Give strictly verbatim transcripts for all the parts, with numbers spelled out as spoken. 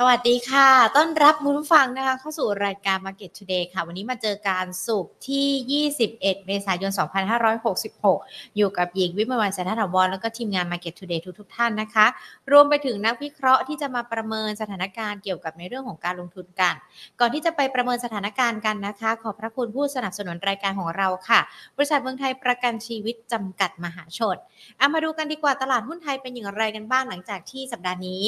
สวัสดีค่ะต้อนรับคุณผู้ฟังนะคะเข้าสู่รายการ Market Today ค่ะวันนี้มาเจอการศุกร์ที่ยี่สิบเอ็ดเมษายนสองพันห้าร้อยหกสิบหกอยู่กับหญิงวิมลวรรณ แสนถาวรแล้วก็ทีมงาน Market Today ทุกๆ ท่านนะคะรวมไปถึงนักวิเคราะห์ที่จะมาประเมินสถานการณ์เกี่ยวกับในเรื่องของการลงทุนกันก่อนที่จะไปประเมินสถานการณ์กันนะคะขอบพระคุณผู้สนับสนุนรายการของเราค่ะบริษัทเมืองไทยประกันชีวิตจำกัดมหาชนเอามาดูกันดีกว่าตลาดหุ้นไทยเป็นอย่างไรกันบ้างหลังจากที่สัปดาห์นี้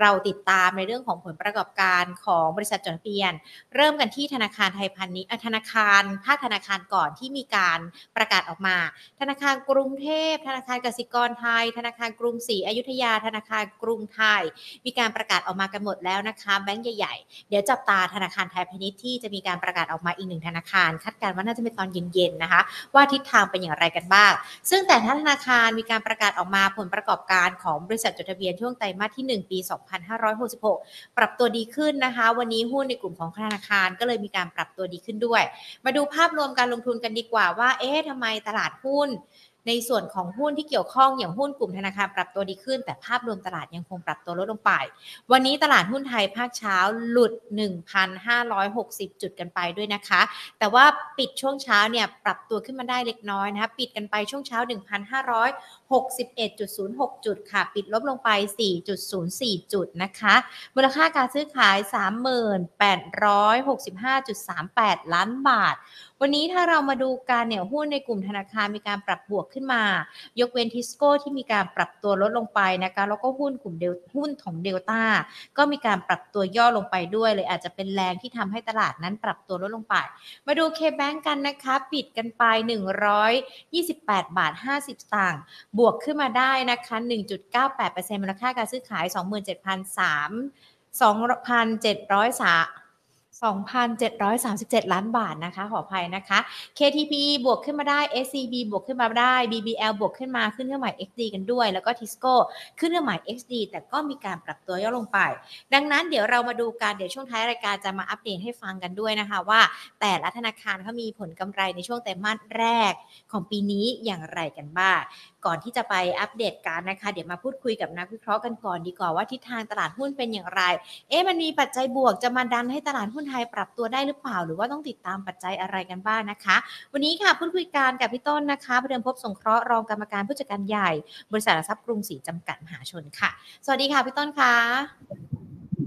เราติดตามในเรื่องของผลประกอบการของบริษัทจดทะเบียนเริ่มกันที่ธนาคารไทยพาณิชย์ธนาคารภาคธนาคารก่อนที่มีการประกาศออกมาธนาคารกรุงเทพธนาคารกสิกรไทยธนาคารกรุงศรีอยุธยาธนาคารกรุงไทยมีการประกาศออกมากันหมดแล้วนะคะแบงก์ใหญ่ๆเดี๋ยวจับตาธนาคารไทยพาณิชย์ที่จะมีการประกาศออกมาอีกหนึ่งธนาคารคาดการณ์ว่าน่าจะเป็นตอนเย็นๆนะคะว่าทิศทางเป็นอย่างไรกันบ้างซึ่งแต่ละธนาคารมีการประกาศออกมาผลประกอบการของบริษัทจดทะเบียนช่วงไตรมาสที่หนึ่งปีสองพันห้าร้อยหกสิบหกปรับตัวดีขึ้นนะคะวันนี้หุ้นในกลุ่มของธนาคารก็เลยมีการปรับตัวดีขึ้นด้วยมาดูภาพรวมการลงทุนกันดีกว่าว่าเอ๊ะทำไมตลาดหุ้นในส่วนของหุ้นที่เกี่ยวข้องอย่างหุ้นกลุ่มธนาคารปรับตัวดีขึ้นแต่ภาพรวมตลาดยังคงปรับตัวลดลงไปวันนี้ตลาดหุ้นไทยภาคเช้าหลุด หนึ่งพันห้าร้อยหกสิบ จุดกันไปด้วยนะคะแต่ว่าปิดช่วงเช้าเนี่ยปรับตัวขึ้นมาได้เล็กน้อยนะคะปิดกันไปช่วงเช้า หนึ่งพันห้าร้อยหกสิบเอ็ดจุดศูนย์หก จุดค่ะปิดลบลงไป สี่จุดศูนย์สี่ จุดนะคะมูลค่าการซื้อขาย สามหมื่นแปดร้อยหกสิบห้าจุดสามแปด ล้านบาทวันนี้ถ้าเรามาดูการเนี่ยหุ้นในกลุ่มธนาคารมีการปรับบวกขึ้นมายกเว้นทิสโก้ที่มีการปรับตัวลดลงไปนะคะแล้วก็หุ้นกลุ่มเดลหุ้นของเดลต้าก็มีการปรับตัวย่อลงไปด้วยเลยอาจจะเป็นแรงที่ทำให้ตลาดนั้นปรับตัวลดลงไปมาดู KBank กันนะคะปิดกันไปหนึ่งร้อยยี่สิบแปดบาทห้าสิบสตางค์บวกขึ้นมาได้นะคะ หนึ่งจุดเก้าแปดเปอร์เซ็นต์ มูลค่าการซื้อขาย สองหมื่นเจ็ดพันสามร้อย สองพันเจ็ดร้อยสามสองพันเจ็ดร้อยสามสิบเจ็ด ล้านบาทนะคะขออภัยนะคะ เค ที บี บวกขึ้นมาได้ เอส ซี บี บวกขึ้นมาได้ บี บี แอล บวกขึ้นมาขึ้นเครื่องหมาย เอ็กซ์ ดี กันด้วยแล้วก็ Tisco ขึ้นเครื่องหมาย เอ็กซ์ ดี แต่ก็มีการปรับตัวย่อลงไปดังนั้นเดี๋ยวเรามาดูกันเดี๋ยวช่วงท้ายรายการจะมาอัปเดตให้ฟังกันด้วยนะคะว่าแต่ละธนาคารเขามีผลกำไรในช่วงไตรมาสแรกของปีนี้อย่างไรกันบ้างก่อนที่จะไปอัปเดตกันนะคะเดี๋ยวมาพูดคุยกับนักวิเคราะห์กันก่อนดีกว่าว่าทิศทางตลาดหุ้นเป็นอย่างไรเอ๊ะมันมีปัจจัยบวกจะมาดันให้ตลาดหุ้นไทยปรับตัวได้หรือเปล่าหรือว่าต้องติดตามปัจจัยอะไรกันบ้าง น, นะคะวันนี้ค่ะพูดคุยกันกับพี่ต้นนะคะประเดิมพบสงเคราะห์รองกรรมการผู้จัดการใหญ่บริษัทหลักทรัพย์กรุงศรีจำกัดมหาชนค่ะสวัสดีค่ะพี่ต้นค่ะ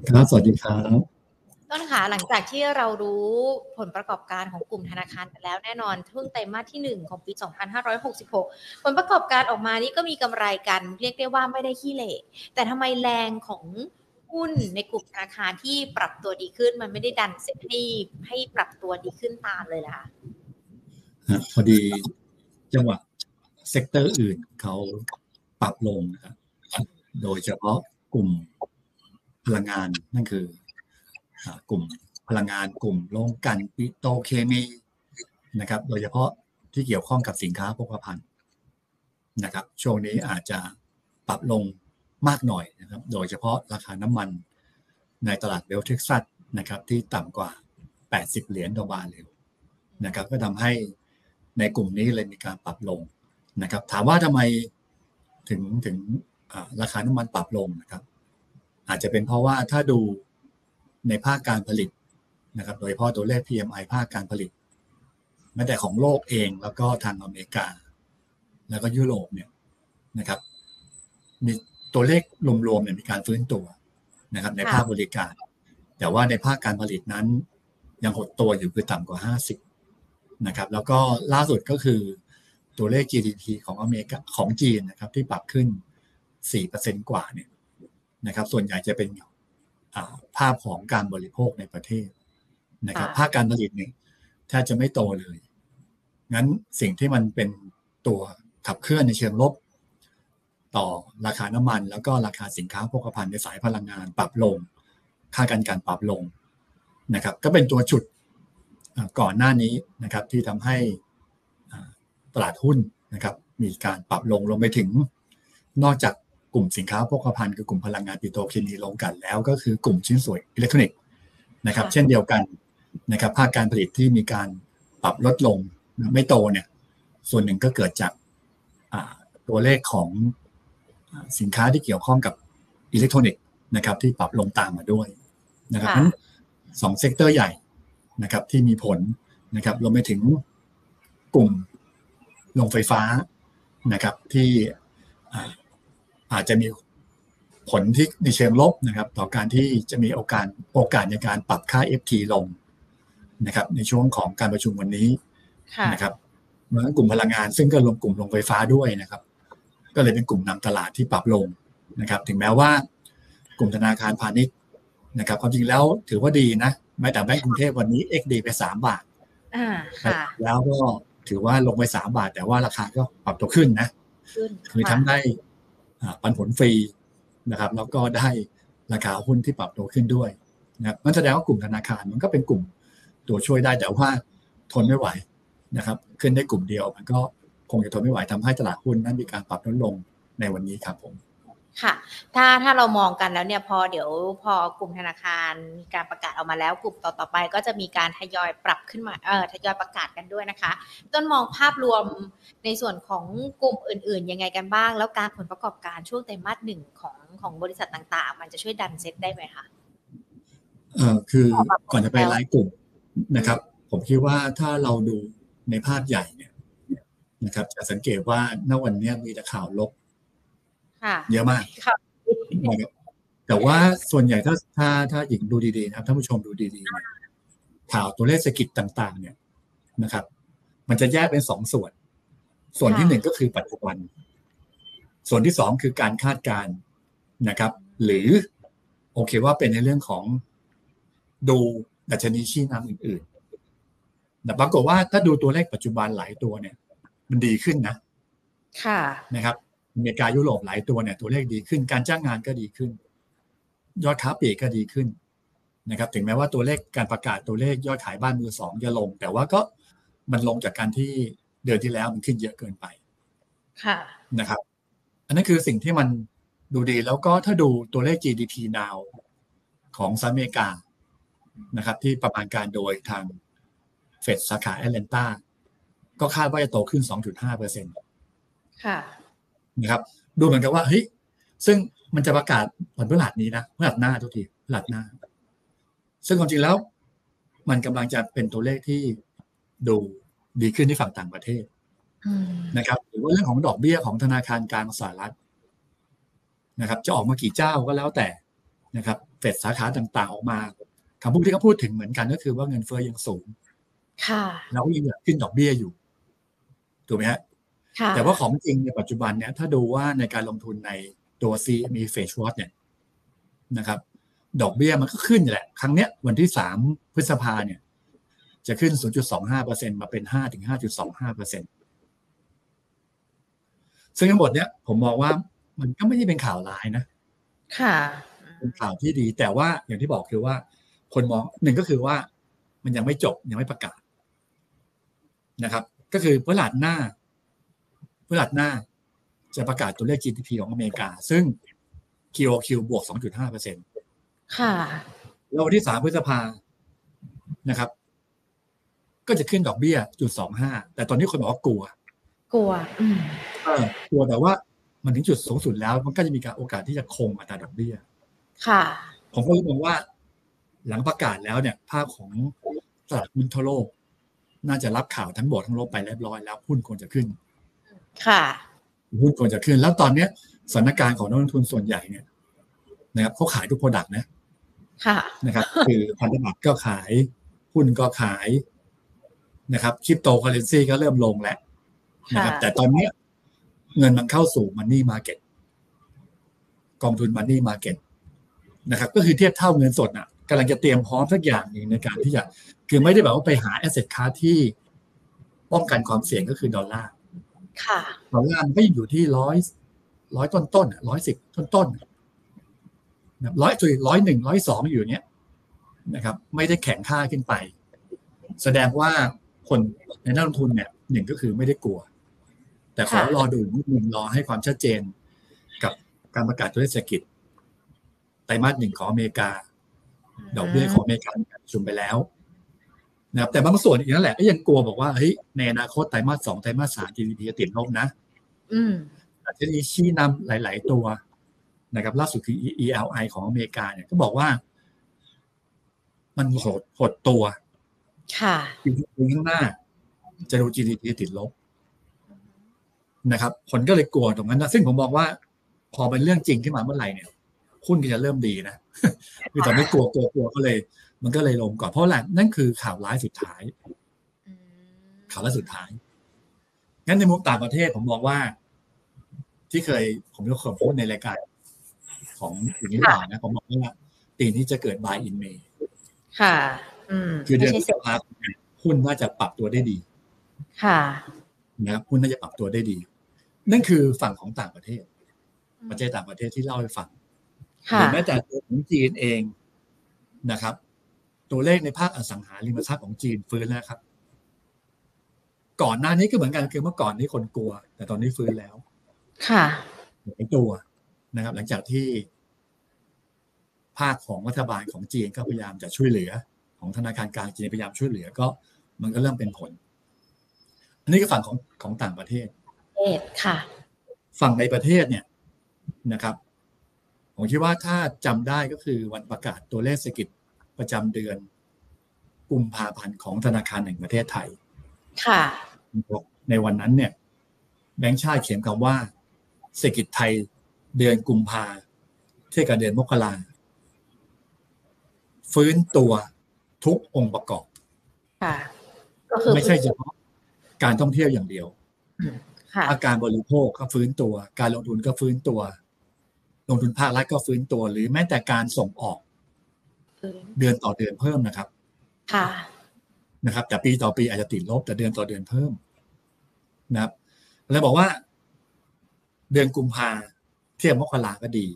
ครับสวัสดีครับต้นค่ะหลังจากที่เรารู้ผลประกอบการของกลุ่มธนาคารไปแล้วแน่นอนช่วงไตรมาสที่หนึ่งของปีสองพันห้าร้อยหกสิบหกผลประกอบการออกมานี้ก็มีกำไรกันเรียกได้ว่าไม่ได้ขี้เหร่แต่ทำไมแรงของหุ้นในกลุ่มธนาคารที่ปรับตัวดีขึ้นมันไม่ได้ดันเซ็ตที่ให้ปรับตัวดีขึ้นตามเลยล่ะค่ะพอดีจังหวะเซกเตอร์อื่นเขาปรับลงนะครับโดยเฉพาะกลุ่มพลังงานนั่นคือกลุ่มพลังงานกลุ่มโรงกลั่นปิโตรเคมีนะครับโดยเฉพาะที่เกี่ยวข้องกับสินค้าโภคภัณฑ์นะครับช่วงนี้อาจจะปรับลงมากหน่อยนะครับโดยเฉพาะราคาน้ำมันในตลาดเวสต์เท็กซัสนะครับที่ต่ำกว่าแปดสิบเหรียญต่อบาร์เรลนะครับก็ทำให้ในกลุ่มนี้เลยมีการปรับลงนะครับถามว่าทำไมถึงถึงราคาน้ำมันปรับลงนะครับอาจจะเป็นเพราะว่าถ้าดูในภาคการผลิตนะครับโดยเฉพาะตัวเลข พี เอ็ม ไอ ภาคการผลิตแม้แต่ของโลกเองแล้วก็ทางอเมริกาแล้วก็ยุโรปเนี่ยนะครับมีตัวเลขรวมๆเนี่ยมีการฟื้นตัวนะครับในภาคบริการแต่ว่าในภาคการผลิตนั้นยังหดตัวอยู่คือต่ำกว่าห้าสิบนะครับแล้วก็ล่าสุดก็คือตัวเลข จี ดี พี ของอเมริกาของจีนนะครับที่ปรับขึ้น สี่เปอร์เซ็นต์ กว่าเนี่ยนะครับส่วนใหญ่จะเป็นภาพของการบริโภคในประเทศนะครับภาคการผลิตเนี่ยแทบจะไม่โตเลยงั้นสิ่งที่มันเป็นตัวขับเคลื่อนในเชิงลบต่อราคาน้ำมันแล้วก็ราคาสินค้าโภคภัณฑ์ในสายพลังงานปรับลงค่าการกันปรับลงนะครับก็เป็นตัวฉุดก่อนหน้านี้นะครับที่ทำให้ตลาดหุ้นนะครับมีการปรับลงลงไปถึงนอกจากกลุ่มสินค้าโภคภัณฑ์คือกลุ่มพลังงานปิโตรเคมีลงกันแล้วก็คือกลุ่มชิ้นส่วนอิเล็กทรอนิกส์นะครับเช่นเดียวกันนะครับภาคการผลิตที่มีการปรับลดลงไม่โตเนี่ยส่วนหนึ่งก็เกิดจากตัวเลขของสินค้าที่เกี่ยวข้องกับอิเล็กทรอนิกส์นะครับที่ปรับลงตามมาด้วย นะครับทั้งสองเซกเตอร์ใหญ่นะครับที่มีผลนะครับรวมไปถึงกลุ่มโรงไฟฟ้านะครับที่อาจจะมีผลที่ในเชิงลบนะครับต่อการที่จะมีโอกาสโอกาสในการปรับค่า เอฟ ที ลงนะครับในช่วงของการประชุมวันนี้นะครับเหมือนกลุ่มพลังงานซึ่งก็รวมกลุ่มโรงไฟฟ้าด้วยนะครับก็เลยเป็นกลุ่มนำตลาดที่ปรับลงนะครับถึงแม้ว่ากลุ่มธนาคารพาณิชย์นะครับความจริงแล้วถือว่าดีนะแม้แต่แบงก์กรุงเทพวันนี้ เอ็กซ์ ดี ไปสามบาทแล้วก็ถือว่าลงไปสามบาทแต่ว่าราคาก็ปรับตัวขึ้นนะคือทั้งได้ปันผลฟรีนะครับแล้วก็ได้ราคาหุ้นที่ปรับตัวขึ้นด้วยนะครับนั่นแสดงว่ากลุ่มธนาคารมันก็เป็นกลุ่มตัวช่วยได้แต่ว่าทนไม่ไหวนะครับขึ้นได้กลุ่มเดียวมันก็คงจะทนไม่ไหวทำให้ตลาดหุ้นนั้นมีการปรับลดลงในวันนี้ครับผมค่ะถ้าถ้าเรามองกันแล้วเนี่ยพอเดี๋ยวพอกลุ่มธนาคารมีการประกาศออกมาแล้วกลุ่มต่อต่อไปก็จะมีการทยอยปรับขึ้นมาเอ่อทยอยประกาศกันด้วยนะคะต้นมองภาพรวมในส่วนของกลุ่มอื่นๆยังไงกันบ้างแล้วการผลประกอบการช่วงไตรมาสหนึ่งของของบริษัทต่างๆมันจะช่วยดันเซ็ตได้ไหมคะเอ่อคือก่อนจะไปรายกลุ่มนะครับผมคิดว่าถ้าเราดูในภาพใหญ่เนี่ยนะครับจะสังเกตว่าณวันนี้มีแต่ข่าวลบเยอะมากแต่ว่าส่วนใหญ่ถ้าถ้าถ้าหญิงดูดีๆนะครับท่านผู้ชมดูดีๆข่าวตัวเลขเศรษฐกิจต่างๆเนี่ยนะครับมันจะแยกเป็นสองส่วนส่วนที่หนึ่งก็คือปัจจุบันส่วนที่สองคือการคาดการณ์นะครับหรือโอเคว่าเป็นในเรื่องของดูดัชนีชี้นำอื่นๆแต่ปรากฏว่าถ้าดูตัวเลขปัจจุบันหลายตัวเนี่ยมันดีขึ้นนะค่ะนะครับอเมริกายุโรปหลายตัวเนี่ยตัวเลขดีขึ้นการจ้างงานก็ดีขึ้นยอดค้าปลีกก็ดีขึ้นนะครับถึงแม้ว่าตัวเลขการประกาศตัวเลขยอดขายบ้านมือสองจะลงแต่ว่าก็มันลงจากการที่เดือนที่แล้วมันขึ้นเยอะเกินไปค่ะนะครับอันนั้นคือสิ่งที่มันดูดีแล้วก็ถ้าดูตัวเลข จี ดี พี now ของสหรัฐอเมริกานะครับที่ประมาณการโดยทางเฟดสาขาแอตแลนตาก็คาดว่าจะโตขึ้น สองจุดห้าเปอร์เซ็นต์ ค่ะนะครับดูเหมือนกับว่าเฮ้ยซึ่งมันจะประกาศวันพฤหัสนี้นะพฤหัสหน้าทุกทีพฤหัสหน้าซึ่งความจริงแล้วมันกำลังจะเป็นตัวเลขที่ดูดีขึ้นที่ฝั่งต่างประเทศนะครับหรือว่าเรื่องของดอกเบี้ยของธนาคารกลางสหรัฐนะครับจะออกมากี่เจ้าก็แล้วแต่นะครับเฟดสาขาต่างๆออกมาคำพูดที่เขาพูดถึงเหมือนกันก็คือว่าเงินเฟ้อยังสูงแล้วก็ยังขึ้นดอกเบี้ยอยู่ถูกไหมฮะแต่ว่าของจริงในปัจจุบันเนี่ยถ้าดูว่าในการลงทุนในตัว ซี เอ็ม อี Fed Watch เนี่ยนะครับดอกเบี้ยมันก็ขึ้นแหละครั้งเนี้ยวันที่สามพฤษภาเนี่ยจะขึ้น ศูนย์จุดสองห้าเปอร์เซ็นต์ มาเป็น ห้าถึงห้าจุดสองห้าเปอร์เซ็นต์ ซึ่งทั้งหมดเนี่ยผมมองว่ามันก็ไม่ได้เป็นข่าวร้ายนะค่ะเป็นข่าวที่ดีแต่ว่าอย่างที่บอกคือว่าคนมองหนึ่งก็คือว่ามันยังไม่จบยังไม่ประกาศนะครับก็คือพฤหัสหน้าพฤหัสหน้าจะประกาศตัวเลข จี ดี พี ของอเมริกาซึ่ง คิว โอ คิว บวก สองจุดห้าเปอร์เซ็นต์ ค่ะแล้ววันที่สามพฤษภานะครับก็จะขึ้นดอกเบี้ย ศูนย์จุดสองห้า แต่ตอนนี้คนบอกว่ากลัวกลัวอืมเออกลัวแต่ว่ามันถึงจุดสูงสุดแล้วมันก็จะมีการโอกาสที่จะคงอัตราดอกเบี้ยค่ะผมก็มองว่าหลังประกาศแล้วเนี่ยภาพของตลาดหุ้นทั่วโลกน่าจะรับข่าวทั้งบวกทั้งลบไปเรียบร้อยแล้วหุ้นควรจะขึ้นค่ะหุ้นควรจะขึ้นแล้วตอนนี้สถานการณ์ของนักลงทุนส่วนใหญ่เนี่ยนะครับเขาขายทุก product นะค่ะนะครับคือพันธบัตรก็ขายหุ้นก็ขายนะครับคริปโตเคอเรนซีก็เริ่มลงแล้วนะครับแต่ตอนนี้เงินมันเข้าสู่ Money Market กองทุน Money Market นะครับก็คือเทียบเท่าเงินสดน่ะกำลังจะเตรียมพร้อมสักอย่างนึงในการที่จะคือไม่ได้แบบว่าไปหา asset class ที่ป้องกันความเสี่ยงก็คือดอลลาร์ค่ะดอลลาร์มันก็อยู่ที่หนึ่งร้อย หนึ่งร้อยต้นๆอ่ะหนึ่งร้อยสิบต้นๆนะหนึ่งร้อยตัวหนึ่งร้อยเอ็ด หนึ่งร้อยสองอยู่เนี้ยนะครับไม่ได้แข็งค่าขึ้นไปแสดงว่าคนในนักลงทุนเนี่ยหนึ่งก็คือไม่ได้กลัวแต่ขอรอดูนิดนึงรอให้ความชัดเจนกับการประกาศตัวเลขเศรษฐกิจไตรมาสหนึ่งของอเมริกาดอกเบี้ยของอเมริกาประชุมไปแล้วนะครับแต่บางส่วนอีกนั่นแหละก็ยังกลัวบอกว่าเฮ้ยในอนาคตไตรมาสสองไตรมาสสาม จี ดี พี จะติดลบนะอืมอาจจะมีชี้นำหลายๆตัวนะครับล่าสุดคือ อี แอล ไอ ของอเมริกาเนี่ยก็บอกว่า มันหดหดตัวค่ะปีข้างหน้าจะดู จี ดี พี ติดลบนะครับคนก็เลยกลัวตรงนั้นนะซึ่งผมบอกว่าพอเป็นเรื่องจริงที่มาเมื่อไหร่เนี่ยหุ้นก็จะเริ่มดีนะคือตอนนี้กลัวกลัวกลัวก็เลยมันก็เลยลงก่อนเพราะอะไรนั่นคือข่าวร้ายสุดท้ายข่าวร้ายสุดท้ายงั้นในมุมต่างประเทศผมบอกว่าที่เคยผมยกคำพูดในรายการของอย่างนี้ก่อนนะผมบอกว่าปีนี้จะเกิด buy in May ค่ะคือเดือนพฤษภาคมหุ้นน่าจะปรับตัวได้ดีค่ะนะหุ้นน่าจะปรับตัวได้ดีนั่นคือฝั่งของต่างประเทศปัจจัยต่างประเทศที่เล่าให้ฟังหรือแม้แต่ตัวของจีนเองนะครับตัวเลขในภาคอสังหาริมทรัพย์ของจีนฟื้นแล้วครับก่อนหน้านี้ก็เหมือนกันคือเมื่อก่อนนี้คนกลัวแต่ตอนนี้ฟื้นแล้วค่ะหลายตัวนะครับหลังจากที่ภาคของรัฐบาลของจีนก็พยายามจะช่วยเหลือของธนาคารกลางจีนพยายามช่วยเหลือก็มันก็เริ่มเป็นผลอันนี้ก็ฝั่งของของต่างประเทศเออค่ะฝั่งในประเทศเนี่ยนะครับผมคิดว่าถ้าจำได้ก็คือวันประกาศตัวเลขเศรษฐกิจประจำเดือนกุมภาพันธ์ของธนาคารแห่งประเทศไทยค่ะในวันนั้นเนี่ยแบงก์ชาติเขียนคำว่าเศรษฐกิจไทยเดือนกุมภาเทียบกับเดือนมกราฟื้นตัวทุกองค์ประกอบค่ะก็คือไม่ใช่เฉพาะการท่องเที่ยวอย่างเดียวอาการบริโภคก็ฟื้นตัวการลงทุนก็ฟื้นตัวลงทุนภาครัฐก็ฟื้นตัวหรือแม้แต่การส่งออกเดือนต่อเดือนเพิ่มนะครับค่ะนะครับแต่ปีต่อปีอาจจะติดลบแต่เดือนต่อเดือนเพิ่มนะครับแล้วบอกว่าเดือนกุมภาเทียบมกราก็ดี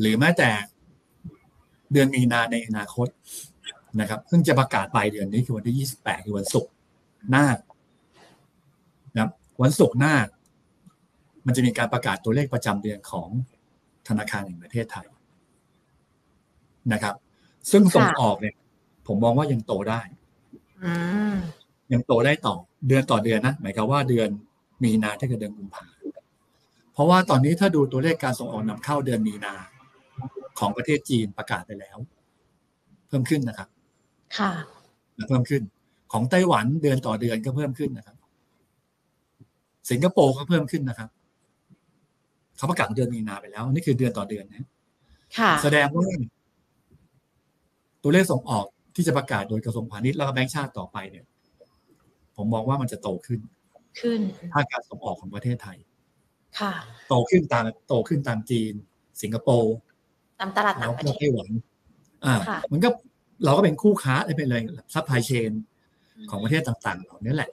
หรือแม้แต่เดือนมีนาในอนาคตนะครับซึ่งจะประกาศปลายเดือนนี้คือวันที่ยี่สิบแปดคือวันศุกร์หน้านะครับวันศุกร์หน้ามันจะมีการประกาศตัวเลขประจำเดือนของธนาคารแห่งประเทศไทยนะครับซึ่งส่งออกเนี่ยผมมองว่ายังโตได้ยังโตได้ต่อเดือนต่อเดือนนะหมายความว่าเดือนมีนาเท่ากับเดือนกุมภาเพราะว่าตอนนี้ถ้าดูตัวเลขการส่งออกนำเข้าเดือนมีนาของประเทศจีนประกาศไปแล้วเพิ่มขึ้นนะครับค่ะเพิ่มขึ้นของไต้หวันเดือนต่อเดือนก็เพิ่มขึ้นนะครับสิงคโปร์ก็เพิ่มขึ้นนะครับเขาประกาศเดือนมีนาไปแล้วนี่คือเดือนต่อเดือนนะค่ะแสดงว่าตัวเลขส่งออกที่จะประกาศโดยกระทรวงพาณิชย์และแบงก์ชาติต่อไปเนี่ยผมมองว่ามันจะโตขึ้นขึ้นภาคการส่งออกของประเทศไทยค่ะโตขึ้นตามโตขึ้นตามจีนสิงคโปร์ตามตลาดต่างประเทศไต้หวันอ่ามันก็เราก็เป็นคู่ค้าได้เป็นเลยซัพพลายเชนของประเทศต่างๆเหล่านี้แหละ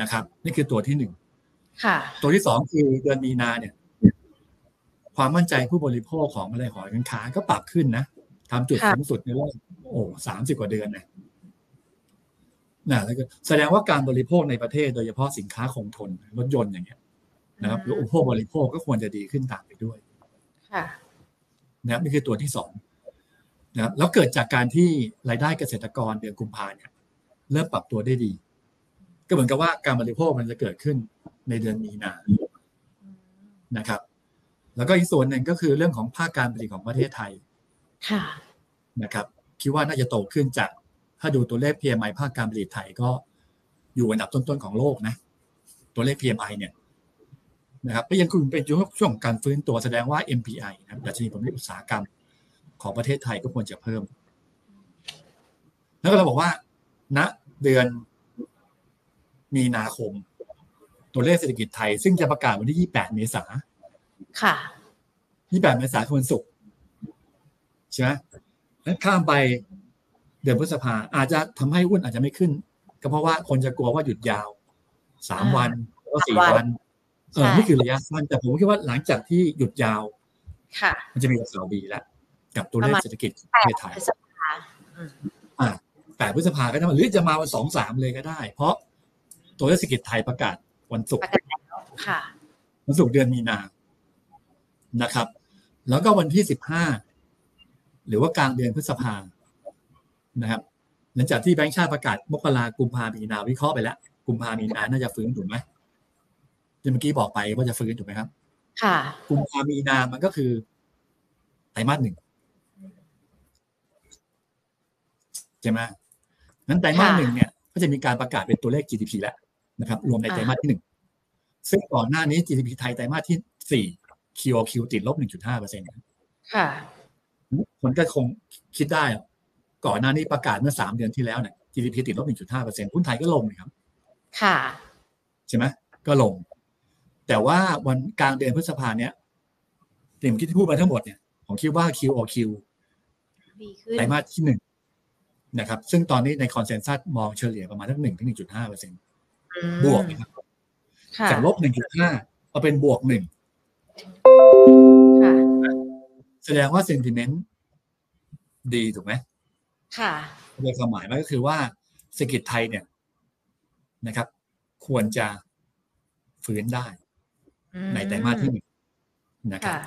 นะครับนี่คือตัวที่หนึ่งค่ะตัวที่สองคือเดือนมีนาเนี่ยความมั่นใจผู้บริโภคของอะไรหอการค้าก็ปรับขึ้นนะทำจุดสูงสุดในรอบโอ้สามสิบกว่าเดือนนะนะแล้วก็แสดงว่าการบริโภคในประเทศโดยเฉพาะสินค้าคงทนรถยนต์อย่างเงี้ยนะครับหรืออุปโภคบริโภคก็ควรจะดีขึ้นตามไปด้วยค่ะนะครับนี่คือตัวที่สองนะครับแล้วเกิดจากการที่รายได้เกษตรกรเดือนกุมภาเนี่ยเริ่มปรับตัวได้ดีก็เหมือนกับว่าการบริโภคมันจะเกิดขึ้นในเดือนมีนานะครับแล้วก็อีกส่วนหนึ่งก็คือเรื่องของภาคการผลิตของประเทศไทยค่ะนะครับคิดว่าน่าจะโตขึ้นจากถ้าดูตัวเลข พี เอ็ม ไอ ภาคการผลิตไทยก็อยู่อันดับต้นๆของโลกนะตัวเลข พี เอ็ม ไอ เนี่ยนะครับก็ยังคงเป็นช่วงการฟื้นตัวแสดงว่า เอ็ม พี ไอ นะดัชนีผลประกอบอุตสาหกรรมของประเทศไทยก็ควรจะเพิ่มแล้วก็เราบอกว่าณเดือนมีนาคมตัวเลขเศรษฐกิจไทยซึ่งจะประกาศวันที่ยี่สิบแปดเมษายนค่ะยี่สิบแปดเมษายนวันศุกร์ใช่ไหมแล้วข้ามไปเดือนพฤษภาอาจจะทำให้หุ้นอาจจะไม่ขึ้นก็เพราะว่าคนจะกลัวว่าหยุดยาวสามวันก็สี่วันเออนี่คือระยะสั้นแต่ผมคิดว่าหลังจากที่หยุดยาวค่ะมันจะมีข่าวดีแล้วกับตัวเลขเศรษฐกิจประเทศไทยอ่าแปดพฤษภาก็ได้หรือจะมาวัน สองถึงสาม เลยก็ได้เพราะตัวเลขเศรษฐกิจไทยประกาศวันศุกร์ค่ะวันศุกร์เดือนมีนานะครับแล้วก็วันที่สิบห้าหรือว่ากลางเดือนพฤษภานะครับหลังจากที่แบงก์ชาติประกาศมกรากุมภามีนาวิเคราะห์ไปแล้วกุมภามีนาน่าจะฟื้นถูกไหมที่เมื่อกี้บอกไปว่าจะฟื้นถูกไหมครับค่ะกุมภามีนามันก็คือไตรมาสหนึ่ง ใช่ไหมนั้นไตรมาสหนึ่งเนี่ยก็จะมีการประกาศเป็นตัวเลข จี ดี พี แล้วนะครับรวมในไตรมาสที่หนึ่งซึ่งก่อนหน้านี้ จี ดี พี ไทยไตรมาสที่สี่ คิว โอ คิว ติดลบ หนึ่งจุดห้าเปอร์เซ็นต์ ค่ะคนก็คงคิดได้ก่อนหน้านี้ประกาศเมื่อสามเดือนที่แล้วเนี่ย จี ดี พี ติดลบ หนึ่งจุดห้าเปอร์เซ็นต์ หุ้นไทยก็ลงนะครับค่ะใช่ไหมก็ลงแต่ว่าวันกลางเดือนพฤษภาคมเนี่ยที่ผมคิดที่พูดมาทั้งหมดเนี่ยผมคิดว่า คิว โอ คิว ไตรมาสที่หนึ่งนะครับซึ่งตอนนี้ในคอนเซนแซสมองเฉลี่ยประมาณทั้ง หนึ่งถึงหนึ่งจุดห้าเปอร์เซ็นต์ บวกนะครับจากลบ หนึ่งจุดห้า มาเป็นบวกหนึ่งค่ะแสดงว่า sentiment ดีถูกไหมค่ะโดยความหมายมันก็คือว่าเศรษฐกิจไทยเนี่ยนะครับควรจะฟื้นได้ในไตรมาสที่หนึ่งนะครับ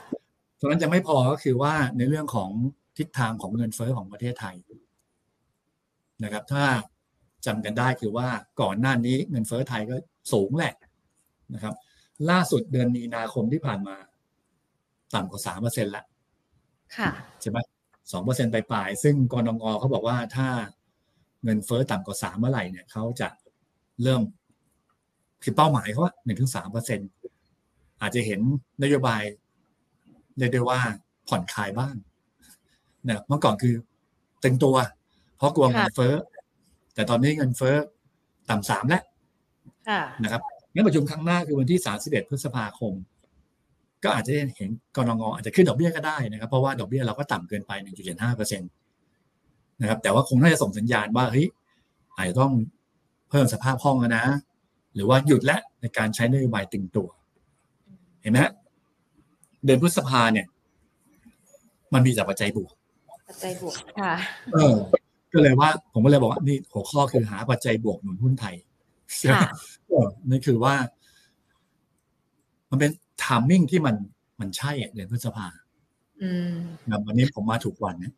เพราะฉะนั้นจะไม่พอก็คือว่าในเรื่องของทิศทางของเงินเฟ้อของประเทศไทยนะครับถ้าจำกันได้คือว่าก่อนหน้านี้เงินเฟ้อไทยก็สูงแหละนะครับล่าสุดเดือนมีนาคมที่ผ่านมาต่ำกว่า สามเปอร์เซ็นต์ แล้วค่ะใช่ไหม สองเปอร์เซ็นต์ ปลายๆซึ่งกนง.เขาบอกว่าถ้าเงินเฟ้อต่ำกว่า สามเมื่อไหร่เนี่ยเขาจะเริ่มคือเป้าหมายเขาว่า หนึ่งถึงสามเปอร์เซ็นต์ อาจจะเห็นนโยบายเรียกได้ว่าผ่อนคลายบ้างนะเมื่อก่อนคือตึงตัวเพราะกลัวเงินเฟ้อแต่ตอนนี้เงินเฟ้อต่ำสามแล้วนะครับงั้นประชุมครั้งหน้าคือวันที่สามสิบเอ็ดพฤษภาคมก็อาจจะเห็นกนง.อาจจะขึ้นดอกเบี้ยก็ได้นะครับเพราะว่าดอกเบี้ยเราก็ต่ำเกินไป หนึ่งจุดเจ็ดห้าเปอร์เซ็นต์ นะครับแต่ว่าคงน่าจะส่งสัญญาณว่าเฮ้ยอาจจะต้องเพิ่มสภาพคล่องนะหรือว่าหยุดและในการใช้นโยบายตึงตัวเห็นไหมฮะเดือนพฤษภาเนี่ยมันมีแต่ปัจจัยบวกปัจจัยบวกค่ะเออก็เลยว่าผมก็เลยบอกว่านี่หัวข้อคือหาปัจจัยบวกหนุนหุ้นไทยค่ะนั่นคือว่ามันเป็นไทมิ่งที่มันมันใช่เดือนพฤษภาอืมแบบวันนี้ผมมาถูกวันนะ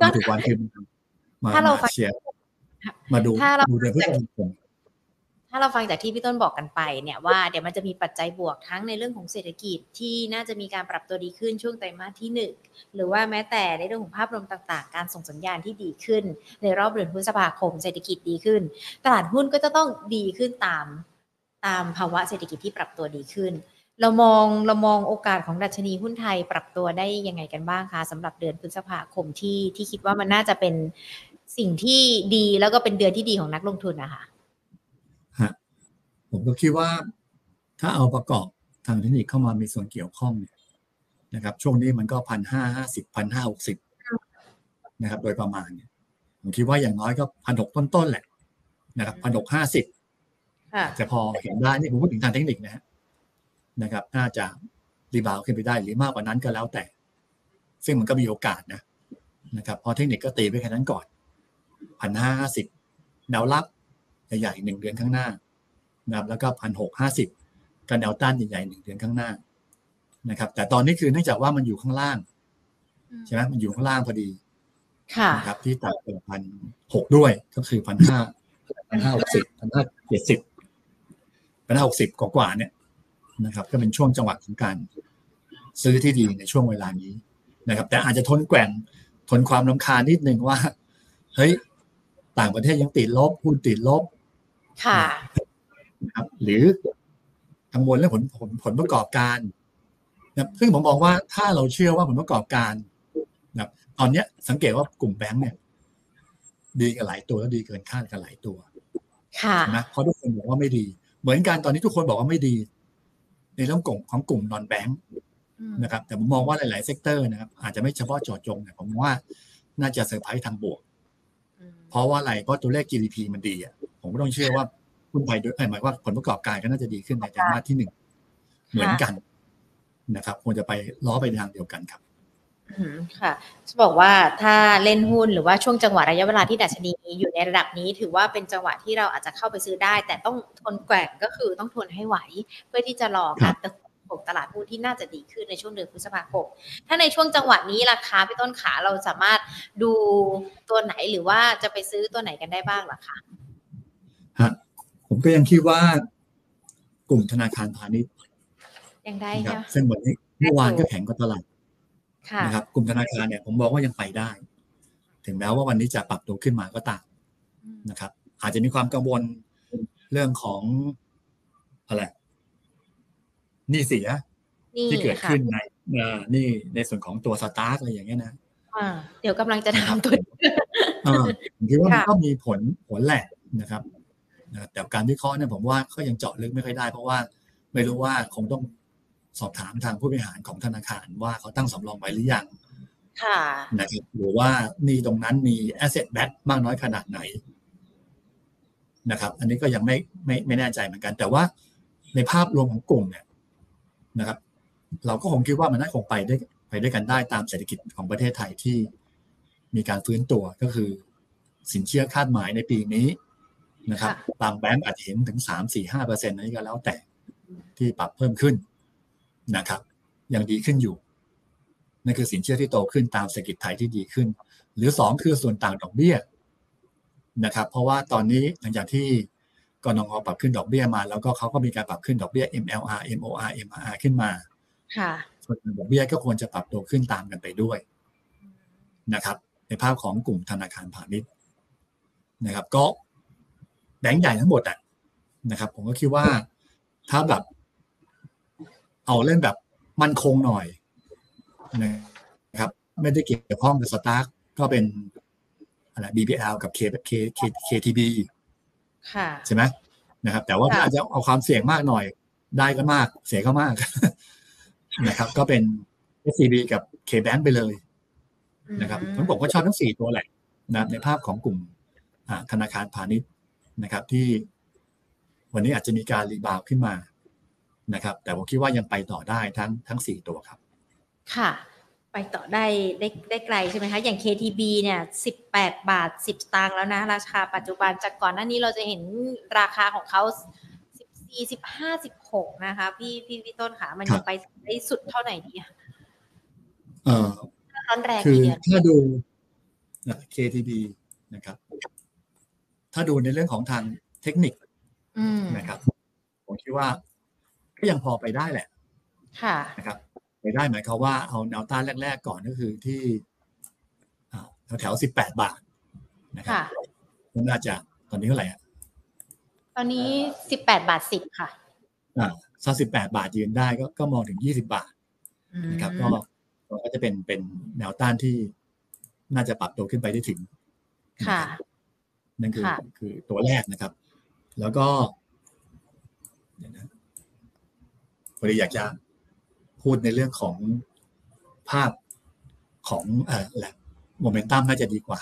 มาถูกวันคือมาเชียร์มาดูดูเดือนพฤษภาคมถ้าเราฟังจากที่พี่ต้นบอกกันไปเนี่ยว่าเดี๋ยวมันจะมีปัจจัยบวกทั้งในเรื่องของเศรษฐกิจที่น่าจะมีการปรับตัวดีขึ้นช่วงไตรมาสที่หนึ่งหรือว่าแม้แต่ในเรื่องของภาพรวมต่างๆการส่งสัญญาณที่ดีขึ้นในรอบเดือนพฤษภาคมเศรษฐกิจดีขึ้นตลาดหุ้นก็จะต้องดีขึ้นตามตามภาวะเศรษฐกิจที่ปรับตัวดีขึ้นเรามองเรามองโอกาสของดัชนีหุ้นไทยปรับตัวได้ยังไงกันบ้างคะสำหรับเดือนพฤษภาคมที่ที่คิดว่ามันน่าจะเป็นสิ่งที่ดีแล้วก็เป็นเดือนที่ดีของนักลงทุนนะคะผมก็คิดว่าถ้าเอาประกอบทางเทคนิคเข้ามามีส่วนเกี่ยวข้องเนี่ยนะครับช่วงนี้มันก็ หนึ่งพันห้าร้อยห้าสิบ หนึ่งพันห้าร้อยหกสิบ นะครับโดยประมาณเนี่ยผมคิดว่าอย่างน้อยก็ หนึ่งพันหกร้อย ต้นๆแหละนะครับ หนึ่งพันหกร้อยห้าสิบ ค่ะจะพอเห็นได้นี่ผมพูดถึงทางเทคนิคนะฮะนะครับน่าจะรีบาวขึ้นไปได้หรือมากกว่านั้นก็แล้วแต่ซึ่งมันก็มีโอกาสนะนะครับพอเทคนิคก็ตีไปแค่นั้นก่อน หนึ่งพันห้าร้อยห้าสิบ แนวรับใหญ่ๆหนึ่งเดือนข้างหน้านะครับแล้วก็ หนึ่งพันหกร้อยห้าสิบ กันแนวต้านใหญ่ๆหนึ่งเดือนข้างหน้านะครับแต่ตอนนี้คือเนื่องจากว่ามันอยู่ข้างล่างใช่ไหมมันอยู่ข้างล่างพอดีนะครับที่ต่ำกว่า หนึ่งพันหกร้อย ด้วยก็คือ หนึ่งพันห้าร้อย หนึ่งพันห้าร้อยหกสิบ หนึ่งพันห้าร้อยเจ็ดสิบ หนึ่งพันห้าร้อยหกสิบ กว่าๆเนี่ยนะครับก็เป็นช่วงจังหวะของการซื้อที่ดีในช่วงเวลานี้นะครับแต่อาจจะทนแกว่งทนความรำคาญนิดนึงว่าเฮ้ยต่างประเทศยังติดลบหุ้นติดลบค่ะนะครับหรือกังวลเรื่องผลผลผลประกอบการนะซึ่งผมบอกว่าถ้าเราเชื่อว่าผลประกอบการนะตอนนี้สังเกตว่ากลุ่มแบงค์เนี่ยดีกันหลายตัวแล้วดีเกินคาดกันหลายตัวค่ะนะเพราะทุกคนบอกว่าไม่ดีเหมือนกันตอนนี้ทุกคนบอกว่าไม่ดีในเรื่องกลุ่มของกลุ่มนอนแบงค์นะครับแต่ผมมองว่าหลายๆเซกเตอร์นะครับอาจจะไม่เฉพาะเจาะจงเนี่ยผมว่าน่าจะเซอร์ไพรส์ทางบวกเพราะว่าอะไรเพราะตัวเลข จี ดี พี มันดีอ่ะผมก็ต้องเชื่อว่าหุ้นไทยโดยหมายว่าผลประกอบการก็น่าจะดีขึ้นในไตรมาสที่หนึ่งเหมือนกันนะครับควรจะไปล้อไปทางเดียวกันครับค่ะจะบอกว่าถ้าเล่นหุ้นหรือว่าช่วงจังหวะระยะเวลาที่ดัชนีอยู่ในระดับนี้ถือว่าเป็นจังหวะที่เราอาจจะเข้าไปซื้อได้แต่ต้องทนแกว่งก็คือต้องทนให้ไหวเพื่อที่จะรอการเติบโตของตลาดหุ้นที่น่าจะดีขึ้นในช่วงเดือนพฤษภาคมถ้าในช่วงจังหวะนี้ราคาพี่ต้นขาเราสามารถดูตัวไหนหรือว่าจะไปซื้อตัวไหนกันได้บ้างล่ะคะฮะผมก็ยังคิดว่ากลุ่มธนาคารพาณิชย์ยังได้ครับเส้นบนนี้เมื่อวานก็แข็งกว่าตลาดนะครับกลุ่มธนาคารเนี่ยผมบอกว่ายังไปได้ ถึงแม้ว่าวันนี้จะปรับตัวขึ้นมาก็ตามนะครับอาจจะมีความกังวลเรื่องของอะไรหนี้เสียที่เกิดขึ้นในนี่ในส่วนของตัวสตาร์ทอะไรอย่างเงี้ยนะเดี๋ยวกำลังจะทำตัวผมคิดว่ามันก็มีผลผลแหละนะครับแต่การวิเคราะห์เนี่ยผมว่าก็ยังเจาะลึกไม่ค่อยได้เพราะว่าไม่รู้ว่าคงต้องสอบถามทางผู้บริหารของธนาคารว่าเขาตั้งสำรองไว้หรือยังนะครับหรือว่ามีตรงนั้นมี asset back มากน้อยขนาดไหนนะครับอันนี้ก็ยังไม่ไม่ไม่แน่ใจเหมือนกันแต่ว่าในภาพรวมของกลุ่มเนี่ยนะครับเราก็คงคิดว่ามันน่าคงไปได้ไปด้วยกันได้ตามเศรษฐกิจของประเทศไทยที่มีการฟื้นตัวก็คือสินเชื่อคาดหมายในปีนี้นะครับบางแบงก์อาจจะเห็นถึง สาม สี่ ห้าเปอร์เซ็นต์ อันนี้ก็แล้วแต่ที่ปรับเพิ่มขึ้นนะครับยังดีขึ้นอยู่นั่นคือสินเชื่อที่โตขึ้นตามเศรษฐกิจไทยที่ดีขึ้นหรือสองคือส่วนต่างดอกเบี้ยนะครับเพราะว่าตอนนี้หลังจากที่กนงปรับขึ้นดอกเบี้ยมาแล้วก็เขาก็มีการปรับขึ้นดอกเบี้ย เอ็ม แอล อาร์ เอ็ม โอ อาร์ เอ็ม อาร์ อาร์ ขึ้นมาค่ะส่วนดอกเบี้ยก็ควรจะปรับตัวขึ้นตามกันไปด้วยนะครับในภาพของกลุ่มธนาคารพาณิชย์นะครับก็แบงก์ใหญ่ทั้งหมดอ่ะนะครับผมก็คิดว่าถ้าแบบเอาเล่นแบบมั่นคงหน่อยนะครับไม่ได้เกี่ยวข้องกับสตาร์ทก็เป็นอะไร บี บี แอล กับ K K K เค ที บี ค่ะใช่ไหมนะครับแต่ว่าถ้าอาจจะเอาความเสี่ยงมากหน่อยได้ก็มากเสียก็มากนะครับก็เป็น เอส ซี บี กับ KBank ไปเลยนะครับทั้งผมก็ชอบทั้งสี่ตัวแหละนะในภาพของกลุ่มธนาคารพาณิชย์นะครับที่วันนี้อาจจะมีการรีบาวขึ้นมานะครับแต่ผมคิดว่ายังไปต่อได้ทั้งทั้งสี่ตัวครับค่ะไปต่อได้ได้ได้ไกลใช่ไหมคะอย่าง เค ที บี เนี่ยสิบแปดบาทสิบสตางค์แล้วนะราคาปัจจุบันจากก่อนหน้านี้เราจะเห็นราคาของเขาสิบสี่ สิบห้า สิบหกนะคะพี่พี่พี่ต้นขามันยังไปได้สุดเท่าไหร่ดีอ่ะเอ่อร้อนแรงคือถ้าดู เค ที บี นะครับถ้าดูในเรื่องของทางเทคนิคนะครับผมคิดว่าก็ยังพอไปได้แหละค่ะนะครับไปได้หมายความว่าเอาแนวต้านแรกๆก่อนก็คือที่แถวๆสิบแปดบาทนะครับมันน่าจะตอนนี้เท่าไหร่อ่ะตอนนี้สิบแปดบาทสิบค่ะอ่าถ้าสิบแปดบาทยืนได้ก็ก็มองถึงยี่สิบบาทนะครับก็ก็จะเป็นเป็นแนวต้านที่น่าจะปรับตัวขึ้นไปได้ถึงค่ะนั่นคือคือตัวแรกนะครับแล้วก็พอดีอยากจะพูดในเรื่องของภาพของเอ่อแหละโมเมนตัมน่าจะดีกว่า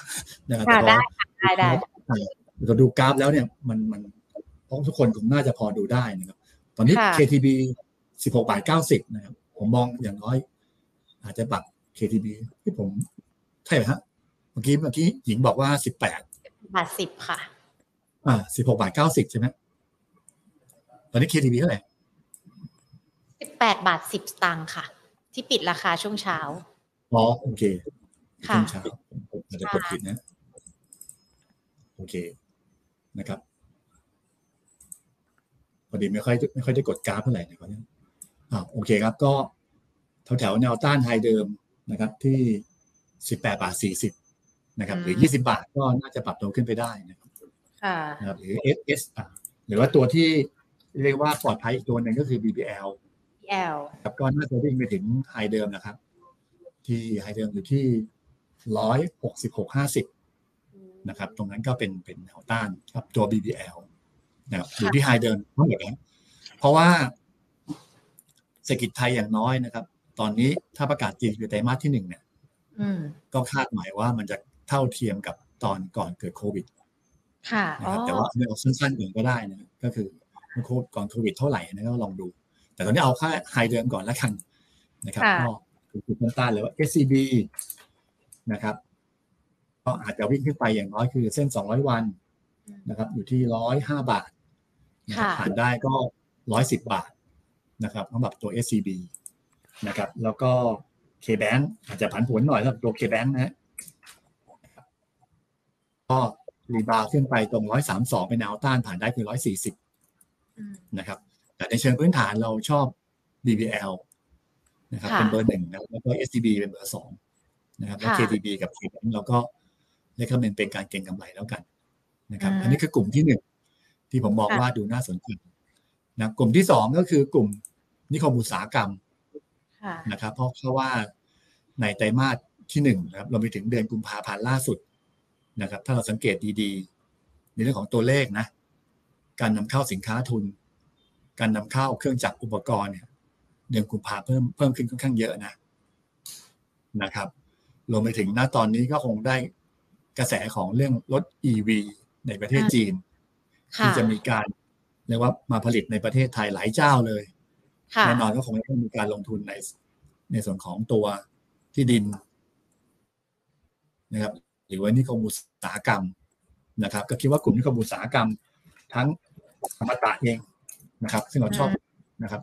นะครับแต่ว่าได้ได้เราดูกราฟแล้วเนี่ยมันมันทุกคนคงน่าจะพอดูได้นะครับตอนนี้ เค ที บี สิบหกบาทเก้าสิบนะครับผมมองอย่างน้อยอาจจะปรับ เค ที บี ที่ผมใช่ไหมฮะเมื่อกี้เมื่อกี้หญิงบอกว่าสิบแปดบาทสิบค่ะอ่าสิบหกบาทเก้าสิบใช่ไหมตอนนี้ เค ที บี เท่าไหร่สิบแปดบาทสิบสตางค์ค่ะที่ปิดราคาช่วงเช้าอ๋อโอเคช่วงเช้าผมอาจจะกดผิดนะโอเคนะครับพอดีไม่ค่อยไม่ค่อยได้กดกราฟเท่าไหร่นะครับเนี่ยอ่าโอเคครับก็แถวแถวแนวต้านไฮเดิมนะครับที่สิบแปดบาทสี่สิบนะครับหรือยี่สิบบาทก็น่าจะปรับตัวขึ้นไปได้นะครับค่ะนะครับหรือ เอส เอส หรือว่าตัวที่เรียกว่าปลอดภัยอีกตัวหนึ่งก็คือ บี บี แอล บี บี แอล ครับก็น่าจะวิ่งไปถึงไฮเดิมนะครับที่ไฮเดิมอยู่ที่ หนึ่งร้อยหกสิบหกจุดห้าศูนย์ นะครับตรงนั้นก็เป็นเป็นแนวต้านครับตัว บี บี แอลนะครับอยู่ที่ไฮเดิมทั้งหมดนะเพราะว่าเศรษฐกิจไทยอย่างน้อยนะครับตอนนี้ถ้าประกาศจริงคือไตรมาสที่หนึ่งเนี่ยก็คาดหมายว่ามันจะเท่าเทียมกับตอนก่อนเกิดโควิดค่ะแต่ว่าเอาสั้นๆอื่นก็ได้นะก็คือโควิดก่อนโควิดเท่าไหร่นะก็ลองดูแต่ตอนนี้เอาแค่ไฮเดิมก่อนละกันนะครับก็คือพื้นต้านเลยว่า เอส ซี บี นะครับก็อาจจะวิ่งขึ้นไปอย่างน้อยคือเส้นสองร้อยวันนะครับอยู่ที่หนึ่งร้อยห้าบาทผ่านได้ก็หนึ่งร้อยสิบบาทนะครับสำหรับตัว เอส ซี บี นะครับแล้วก็ KBank อาจจะผันผวนหน่อยสำหรับตัว KBank นะฮะก็รีบาวขึ้นไปตรงหนึ่งร้อยสามสิบสองเป็นแนวต้านผ่านได้คือหนึ่งร้อยสี่สิบนะครับแต่ในเชิงพื้นฐานเราชอบ บี บี แอล นะครับเป็นเบอร์หนึ่งนะแล้วก็ เอส ซี บี เป็นเบอร์สองนะครับแล้ว เค ที บี กับ KBank เราก็ ได้คำนึงเป็นการเก็งกำไรแล้วกันนะครับอันนี้คือกลุ่มที่หนึ่งที่ผมบอกว่าดูน่าสนใจนะกลุ่มที่สองก็คือกลุ่มนิคมอุตสาหกรรมนะครับเพราะเพราะว่าในไตรมาสที่หนึ่งนะครับเราไปถึงเดือนกุมภาพันธ์ล่าสุดนะครับถ้าเราสังเกตดีๆในเรื่องของตัวเลขนะการนำเข้าสินค้าทุนการนำเข้าเครื่องจักรอุปกรณ์เนี่ยเดือนกุมภาพันธ์เพิ่มเพิ่มขึ้นค่อนข้างเยอะนะนะครับรวมไปถึงณตอนนี้ก็คงได้กระแสของเรื่องรถ อี วี ในประเทศจีนที่จะมีการเรียกว่ามาผลิตในประเทศไทยหลายเจ้าเลยแน่นอนก็คงต้องมีการลงทุนในในส่วนของตัวที่ดินนะครับหรือว่านิคมอุตสาหกรรมนะครับก็คิดว่ากลุ่มนิคมอุตสาหกรรมทั้งอมตะเองนะครับซึ่งเราชอบนะครับ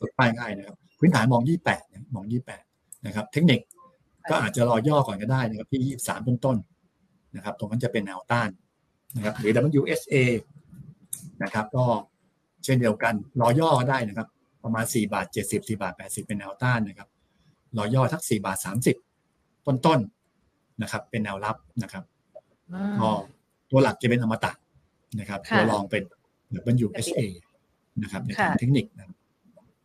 ลดป้ายง่ายนะครับพื้นฐานมองยี่สิบแปดมองยี่สิบแปดนะครับเทคนิคก็อาจจะรอย่อก่อนก็ได้นะครับที่ยี่สิบสามต้นๆนะครับตรงนั้นจะเป็นแนวต้านนะครับหรือ ดับเบิลยู เอส เอ นะครับก็เช่นเดียวกันรอย่อก็ได้นะครับประมาณสี่บาทเจ็ดสิบ สี่บาทแปดสิบเป็นแนวต้านนะครับรอย่อทักสี่บาทสามสิบต้นๆนะครับเป็นแนวรับนะครับก็ตัวหลักจะเป็นอมตะนะครับตัวรองเป็น ดับเบิลยู เอส เอ นะครับในทางเทคนิค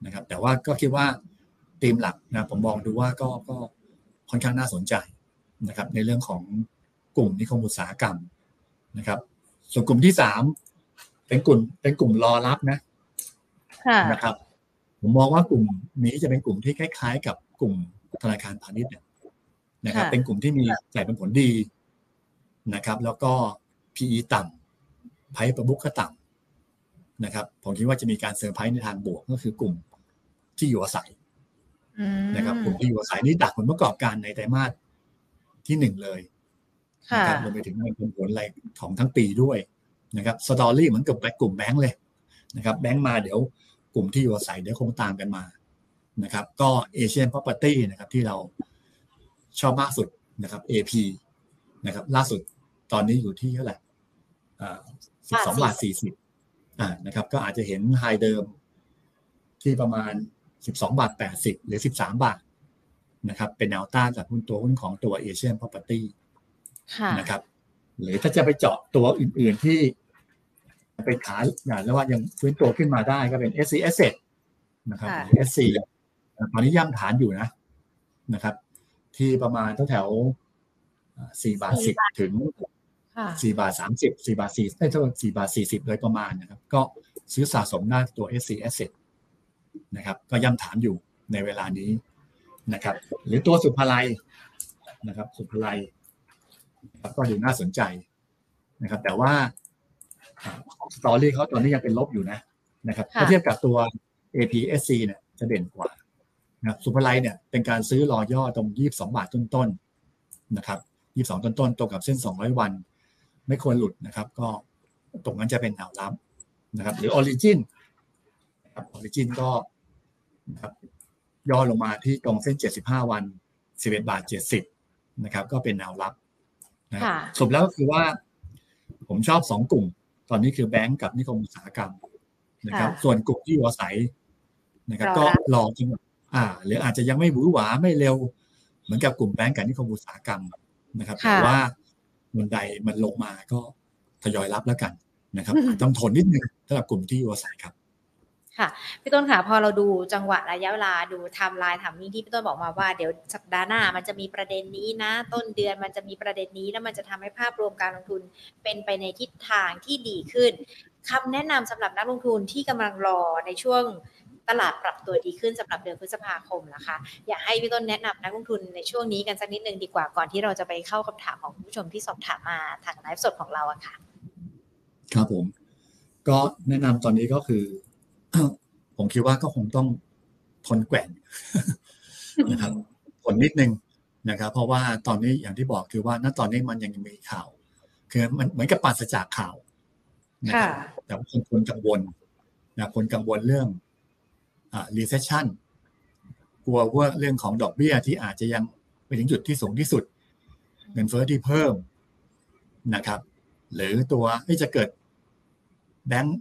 นะครับแต่ว่าก็คิดว่าธีมหลักนะผมมองดูว่าก็ก็ค่อนข้างน่าสนใจนะครับในเรื่องของกลุ่มนิคมอุตสาหกรรมนะครับส่วนกลุ่มที่สามเป็นกลุ่มเป็นกลุ่มรอรับนะนะครับผมมองว่ากลุ่มนี้จะเป็นกลุ่มที่คล้ายๆกับกลุ่มธนาคารพาณิชย์นะครับเป็นกลุ่มที่มีจ่ายผลผลดีนะครับแล้วก็ พี อี ต่ำ Price per book ก็ต่ำนะครับผมคิดว่าจะมีการเซอร์ไพรส์ในทางบวกก็คือกลุ่มที่อยู่อาศัยนะครับกลุ่มที่อยู่อาศัยนี่ดักผลประกอบการในไตรมาสที่หนึ่งเลยนะครับรวมไปถึงผลผลรายของทั้งปีด้วยนะครับสตอรี่เหมือนกับกลุ่มแบงค์เลยนะครับแบงค์มาเดี๋ยวกลุ่มที่อยู่อาศัยเดี๋ยวคงตามกันมานะครับก็เอเชียน property นะครับที่เราชอบมากสุดนะครับ เอ พี นะครับล่าสุดตอนนี้อยู่ที่เท่าไหร่อ่า สิบสองจุดสี่ศูนย์ บาทอ่านะครับก็อาจจะเห็นไฮเดิมที่ประมาณ สิบสองจุดแปดศูนย์ บาทหรือ สิบสาม บาทนะครับเป็นแนวต้านจากหุ้นตัวหุ้นของตัว Asian Property นะครับหรือถ้าจะไปเจาะตัวอื่นๆที่เป็นขาแล้วว่ายังฟื้นตัวขึ้นมาได้ก็เป็น เอส ซี Asset นะครับ เอส ซี ตอนนี้ย่ำฐานอยู่นะนะครับที่ประมาณแถวๆสี่บาทสิบถึงสี่บาทสามสิบ สี่บาทสี่ได้เท่าสี่บาทสี่สิบโดยประมาณนะครับก็ซื้อสะสมได้ตัว เอส ซี Asset นะครับก็ย่ำฐานอยู่ในเวลานี้นะครับหรือตัวสุภาลัยนะครับสุภาลัยก็ดูน่าสนใจนะครับแต่ว่าสตอรี่เขาตอนนี้ยังเป็นลบอยู่นะนะครับถ้าเทียบกับตัว เอ พี เอส ซี เนี่ยจะเด่นกว่านะครับสุภาลัยเนี่ยเป็นการซื้อรอย่อตรงยี่สิบสองบาทต้นๆนะครับยี่สิบสองต้นๆตรงกับเส้นสองร้อยวันไม่ควรหลุดนะครับก็ตรงนั้นจะเป็นแนวรับนะครับหรือ Origin ครับ Origin ก็นะครับย่อลงมาที่ตรงเส้นเจ็ดสิบห้าวันสิบเอ็ดบาทเจ็ดสิบนะครับก็เป็นแนวรับนะสรุปแล้วก็คือว่าผมชอบสองกลุ่มตอนนี้คือแบงก์กับนิคมอุตสาหกรรมนะครับส่วนกลุ่มที่อยู่อาศัยนะครับก็รอจังหวะอ่าหรืออาจจะยังไม่หวือหวาไม่เร็วเหมือนกับกลุ่มแบงก์กับนิคมอุตสาหกรรมนะครับแต่ว่าบันไดมันลงมาก็ทยอยรับแล้วกันนะครับต้องทนนิดนึงสำหรับกลุ่มที่อยู่อาศัยครับค่ะพี่ต้นค่ะพอเราดูจังหวะระยะเวลาดูไทม์ไลน์ถามนี่ที่พี่ต้นบอกมาว่าเดี๋ยวสัปดาห์หน้ามันจะมีประเด็นนี้นะต้นเดือนมันจะมีประเด็นนี้แล้วมันจะทำให้ภาพรวมการลงทุนเป็นไปในทิศทางที่ดีขึ้นคำแนะนำสำหรับนักลงทุนที่กำลังรอในช่วงตลาดปรับตัวดีขึ้นสำหรับเดือนพฤษภาคมนะคะอยากให้พี่ต้นแนะนำนักลงทุนในช่วงนี้กันสักนิดนึงดีกว่าก่อนที่เราจะไปเข้าคำถามของผู้ชมที่สอบถามมาทางไลฟ์สดของเราอะค่ะครับผมก็แนะนำตอนนี้ก็คือผมคิดว่าก็คงต้องทนแกว่งนะครับทนนิดนึงนะครับเพราะว่าตอนนี้อย่างที่บอกคือว่าณตอนนี้มันยังมีข่าวคือมันเหมือนกับปราศจากข่าวนะครับแต่ว่าคนกังวลนะคนกังวลเรื่องอ่า recession กลัวว่าเรื่องของดอกเบี้ยที่อาจจะยังไม่ถึงจุดที่สูงที่สุดเงินเฟ้อที่เพิ่มนะครับหรือตัวที่จะเกิดแบงก์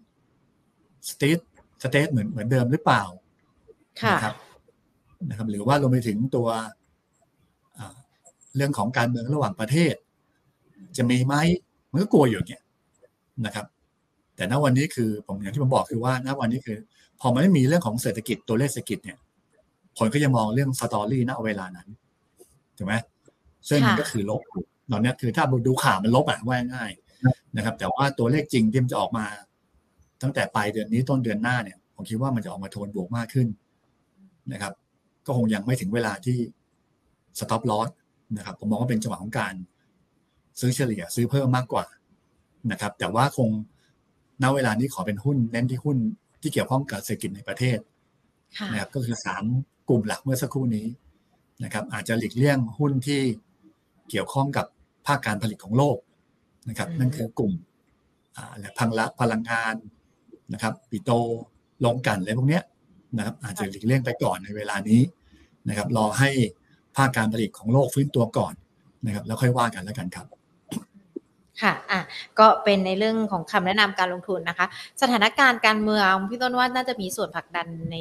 สตรีทสเตทเหมือนเหมือนเดิมหรือเปล่านะครับนะครับหรือว่ารวมไปถึงตัวเรื่องของการเมืองระหว่างประเทศ จะมีไหมมันก็กลัวอยู่อย่างเงี้ยนะครับแต่ณวันนี้คือผมอย่างที่ผมบอกคือว่าณวันนี้คือพอมันไม่มีเรื่องของเศรษฐกิจตัวเลขเศรษฐกิจเนี่ยคนก็จะมองเรื่องสตอรี่ณเวลานั้นถูกไหมซึ่งมันก็คือลบตอนนี้คือถ้าดูข่าวมันลบอะว่าง่ายนะครับแต่ว่าตัวเลขจริงที่มันจะออกมาตั้งแต่ปลายเดือนนี้ต้นเดือนหน้าเนี่ยผมคิดว่ามันจะออกมาโทนบวกมากขึ้นนะครับก็คงยังไม่ถึงเวลาที่สต็อปลอสนะครับผมมองว่าเป็นจังหวะของการซื้อเฉลี่ยซื้อเพิ่มมากกว่านะครับแต่ว่าคงณเวลานี้ขอเป็นหุ้นเน้นที่หุ้นที่เกี่ยวข้องกับเศรษฐกิจในประเทศนะครับก็คือสามกลุ่มหลักเมื่อสักครู่นี้นะครับอาจจะหลีกเลี่ยงหุ้นที่เกี่ยวข้องกับภาคการผลิตของโลกนะครับนั่นคือกลุ่มอ่าและพลังงานนะครับปิโตรลงกันอะไรพวกเนี้ยนะครับอาจจะหลีกเลี่ยงไปก่อนในเวลานี้นะครับรอให้ภาคการผลิตของโลกฟื้นตัวก่อนนะครับแล้วค่อยว่ากันแล้วกันครับค่ะอ่ะก็เป็นในเรื่องของคำแนะนำการลงทุนนะคะสถานการณ์การเมืองพี่ต้นว่าน่าจะมีส่วนผลักดันใน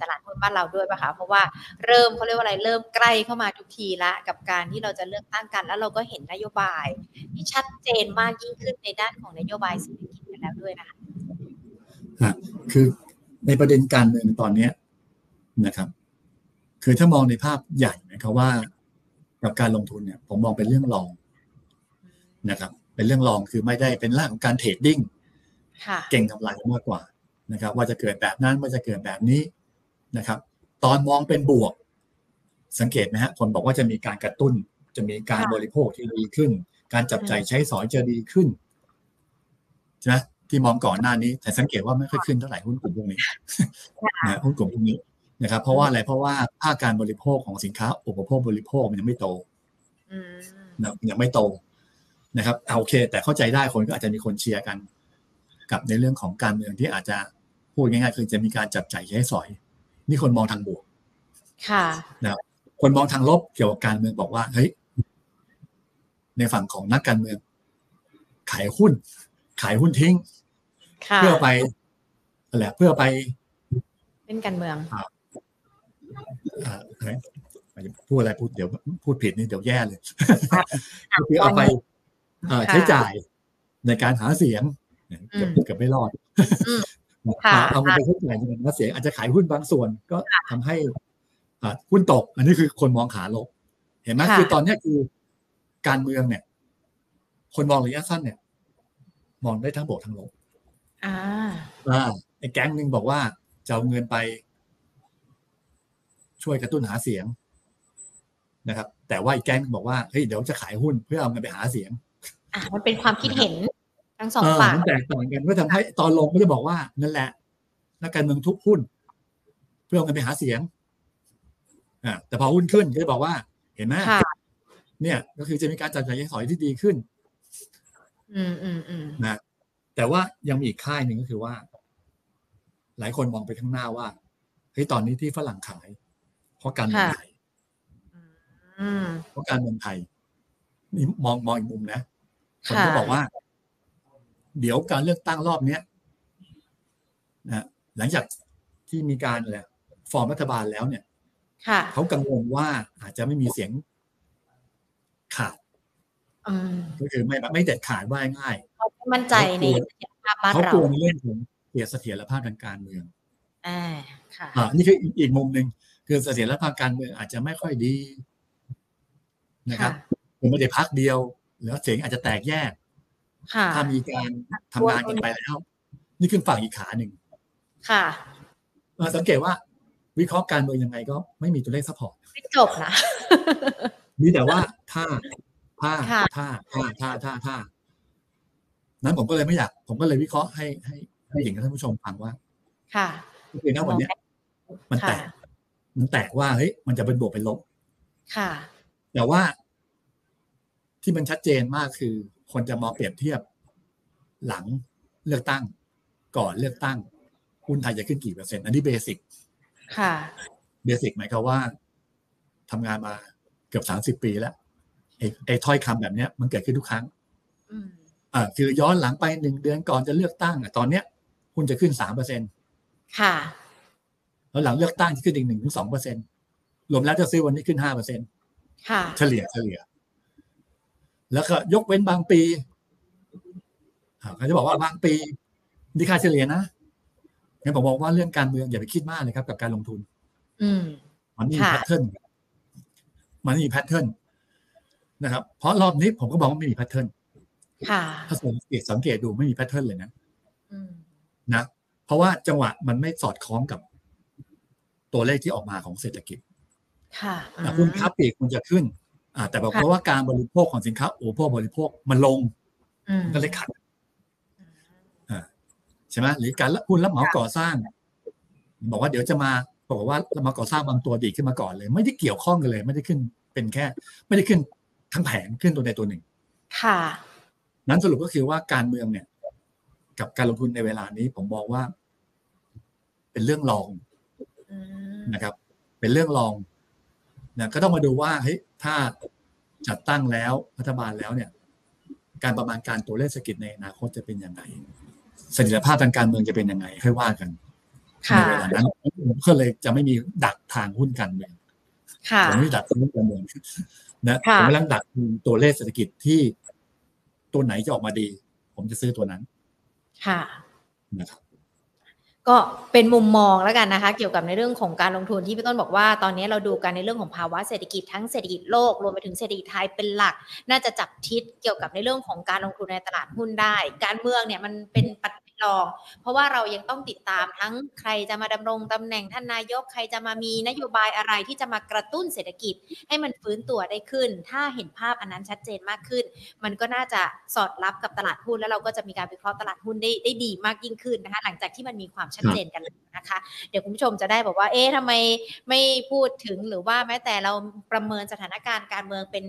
ตลาดหุ้นบ้านเราด้วยป่ะคะเพราะว่าเริ่มเขาเรียกว่าอะไรเริ่มใกล้เข้ามาทุกทีละกับการที่เราจะเลือกตั้งกันแล้วเราก็เห็นนโยบายที่ชัดเจนมากยิ่งขึ้นในด้านของนโยบายเศรษฐกิจกันแล้วด้วยนะคะคือในประเด็นการเมืองตอนนี้นะครับคือถ้ามองในภาพใหญ่หมายความว่ากับการลงทุนเนี่ยผมมองเป็นเรื่องรองนะครับเป็นเรื่องรองคือไม่ได้เป็นร่างของการเทรดดิ้งเก่งกำไรมากกว่านะครับว่าจะเกิดแบบนั้นว่าจะเกิดแบบนี้นะครับตอนมองเป็นบวกสังเกตนะฮะคนบอกว่าจะมีการกระตุ้นจะมีการบริโภคที่ดีขึ้นการจับจ่ายใช้สอยจะดีขึ้นใช่ไหมที่มองก่อนหน้านี้แต่สังเกตว่าไม่ค่อยขึ้นเท่าไหร่หุ้นกลุ่มพวกนี้นะหุ้นกลุ่มพวกนี้นะครับเพราะว่าอะไรเพราะว่าภาคการบริโภคของสินค้าอุปโภคบริโภคมันยังไม่โตนะยังไม่โตนะครับโอเคแต่เข้าใจได้คนก็อาจจะมีคนเชียร์กันกับในเรื่องของการเมืองที่อาจจะพูดง่ายๆคือจะมีการจับจ่ายใช้สอยนี่คนมองทางบวกค่ะนะคนมองทางลบเกี่ยวกับการเมืองบอกว่าเฮ้ยในฝั่งของนักการเมืองขายหุ้นขายหุ้นทิ้งเพื่อไปอะไรเพื่อไปเล่นการเมืองพูดอะไรพูดเดี๋ยวพูดผิดนี่เดี๋ยวแย่เลยคือเอาไปใช้จ่ายในการหาเสียงเกือบเกือบไม่รอดเอาไปใช้จ่ายในการหาเสียงอาจจะขายหุ้นบางส่วนก็ทำให้หุ้นตกอันนี้คือคนมองขาลบเห็นไหมคือตอนนี้คือการเมืองเนี่ยคนมองระยะสั้นเนี่ยมองได้ทั้งบวกทั้งลบอ่าอ่าไอ้แก๊งนึงบอกว่าจะเอาเงินไปช่วยกระตุ้นหาเสียงนะครับแต่ว่าอีกแก๊งนึงบอกว่าเฮ้ยเดี๋ยวจะขายหุ้นเพื่อเอาเงินไปหาเสียงอ่ามันเป็นความคิดเห็นทั้งสองฝั่งแตกต่างกันก็ทำให้ตอนลงก็จะบอกว่านั่นแหละนักการเมืองทุบหุ้นเพื่อเอาเงินไปหาเสียงอ่าแต่พอหุ้นขึ้นก็จะบอกว่าเห็นไหมเนี่ยก็คือจะมีการจับจ่ายใช้สอยที่ดีขึ้นอืมอืมอืมนะแต่ว่ายังมีอีกค่ายหนึ่งก็คือว่าหลายคนมองไปข้างหน้าว่าเฮ้ยตอนนี้ที่ฝรั่งขายเพราะการเมืองไทยเพราะการเมืองไทยนี่มองมองอีกมุมนะคนก็บอกว่าเดี๋ยวการเลือกตั้งรอบเนี้ยนะหลังจากที่มีการอะไรฟอร์มรัฐบาลแล้วเนี่ยเขากังวลว่าอาจจะไม่มีเสียงขาดก็คือไม่ไม่เด็ดขาดว่าง่ายมั่นใจในเขากลัวในเรื่องของเสียเสถียรภาพทางการเมืองอ่าค่ะอ่านี่คืออีกมุมนึงคือเสถียรภาพการเมืองอาจจะไม่ค่อยดีนะครับไม่ได้พักเดียวแล้วเสียงอาจจะแตกแยกถ้ามีการทำงานกันไปแล้วนี่ขึ้นฝั่งอีกขาหนึ่งค่ะสังเกตว่าวิเคราะห์การเมืองยังไงก็ไม่มีตัวเลขซัพพอร์ตไม่จบนะนี่แต่ว่าถ้าถ้าถ้าถ้าถ้าถ้าถ้านั้นผมก็เลยไม่อยากผมก็เลยวิเคราะห์ให้ให้ให้หญิงท่านผู้ชมฟังว่าค่ะคือณวันนี้มันแตกมันแตกว่าเฮ้ยมันจะเป็นบวกเป็นลบค่ะแต่ว่าที่มันชัดเจนมากคือคนจะมองเปรียบเทียบหลังเลือกตั้งก่อนเลือกตั้งหุ้นไทยจะขึ้นกี่เปอร์เซ็นต์อันนี้เบสิกค่ะเบสิกหมายความว่าทำงานมาเกือบสามสิบปีแล้วไอ้ไอ้ถ้อยคำแบบเนี้ยมันเกิดขึ้นทุกครั้งอ่าคือย้อนหลังไปหนึ่งเดือนก่อนจะเลือกตั้งอ่ะตอนเนี้ยหุ้นจะขึ้น สามเปอร์เซ็นต์ ค่ะแล้วหลังเลือกตั้งจะขึ้นอีก หนึ่งถึงสองเปอร์เซ็นต์ รวมแล้วจะซื้อวันนี้ขึ้น ห้าเปอร์เซ็นต์ ค่ะเฉลี่ยเฉลี่ย แล้วก็ยกเว้นบางปีเขาจะบอกว่าบางปีนี่ค่าเฉลี่ยนะงั้นผมบอกว่าเรื่องการเมืองอย่าไปคิดมากเลยครับกับการลงทุนมันมีแพทเทิร์นมันมีแพทเทิร์นนะครับเพราะรอบนี้ผมก็บอกว่าไม่มีแพทเทิร์นถ้าสังเกตสังเกตดูไม่มีแพทเทิร์นเลยนะนะเพราะว่าจังหวะมันไม่สอดคล้องกับตัวเลขที่ออกมาของเศรษฐกิจค่ะคุณค้าปลีกมันจะขึ้นแต่บอกว่าการบริโภคของสินค้าโอโภคบริโภคมันลงก็เลยขาดใช่ไหมหรือการหุ้นรับเหมาก่อสร้างบอกว่าเดี๋ยวจะมาบอกว่ารับเหมาก่อสร้างบางตัวดีขึ้นมาก่อนเลยไม่ได้เกี่ยวข้องกันเลยไม่ได้ขึ้นเป็นแค่ไม่ได้ขึ้นทั้งแผงขึ้นตัวใดตัวหนึ่งค่ะนั้นสรุปก็คือว่าการเมืองเนี่ยกับการลงทุนในเวลานี้ผมบอกว่าเป็นเรื่องรองนะครับเป็นเรื่องรองนะก็ต้องมาดูว่าเฮ้ยถ้าจัดตั้งแล้วรัฐบาลแล้วเนี่ยการประมาณการตัวเลขเศรษฐกิจในอนาคตจะเป็นยังไงเสถียรภาพทางการเมืองจะเป็นยังไงค่อยว่ากันในเวลานั้นผมก็เลยจะไม่มีดักทางหุ้นการเมืองผมไม่ดักหุ้นการเมืองนะผมกำลังดักตัวเลขเศรษฐกิจที่ตัวไหนจะออกมาดีผมจะซื้อตัวนั้นค่ะนะครับก็เป็นมุมมองแล้วกันนะคะเกี่ยวกับในเรื่องของการลงทุนที่พี่ต้นบอกว่าตอนนี้เราดูกันในเรื่องของภาวะเศรษฐกิจทั้งเศรษฐกิจโลกรวมไปถึงเศรษฐกิจไทยเป็นหลักน่าจะจับทิศเกี่ยวกับในเรื่องของการลงทุนในตลาดหุ้นได้การเมืองเนี่ยมันเป็นปัจจัยรองเพราะว่าเรายังต้องติดตามทั้งใครจะมาดำรงตำแหน่งท่านนายกใครจะมามีนโยบายอะไรที่จะมากระตุ้นเศรษฐกิจให้มันฟื้นตัวได้ขึ้นถ้าเห็นภาพอันนั้นชัดเจนมากขึ้นมันก็น่าจะสอดรับกับตลาดหุ้นแล้วเราก็จะมีการวิเคราะห์ตลาดหุ้นได้ได้ดีมากยิ่งขึ้นนะคะหลังจากที่มันมีความชัดเจนกันนะคะเดี๋ยวคุณผู้ชมจะได้บอกว่าเอ๊ะทำไมไม่พูดถึงหรือว่าแม้แต่เราประเมินสถานการณ์การเมืองเป็น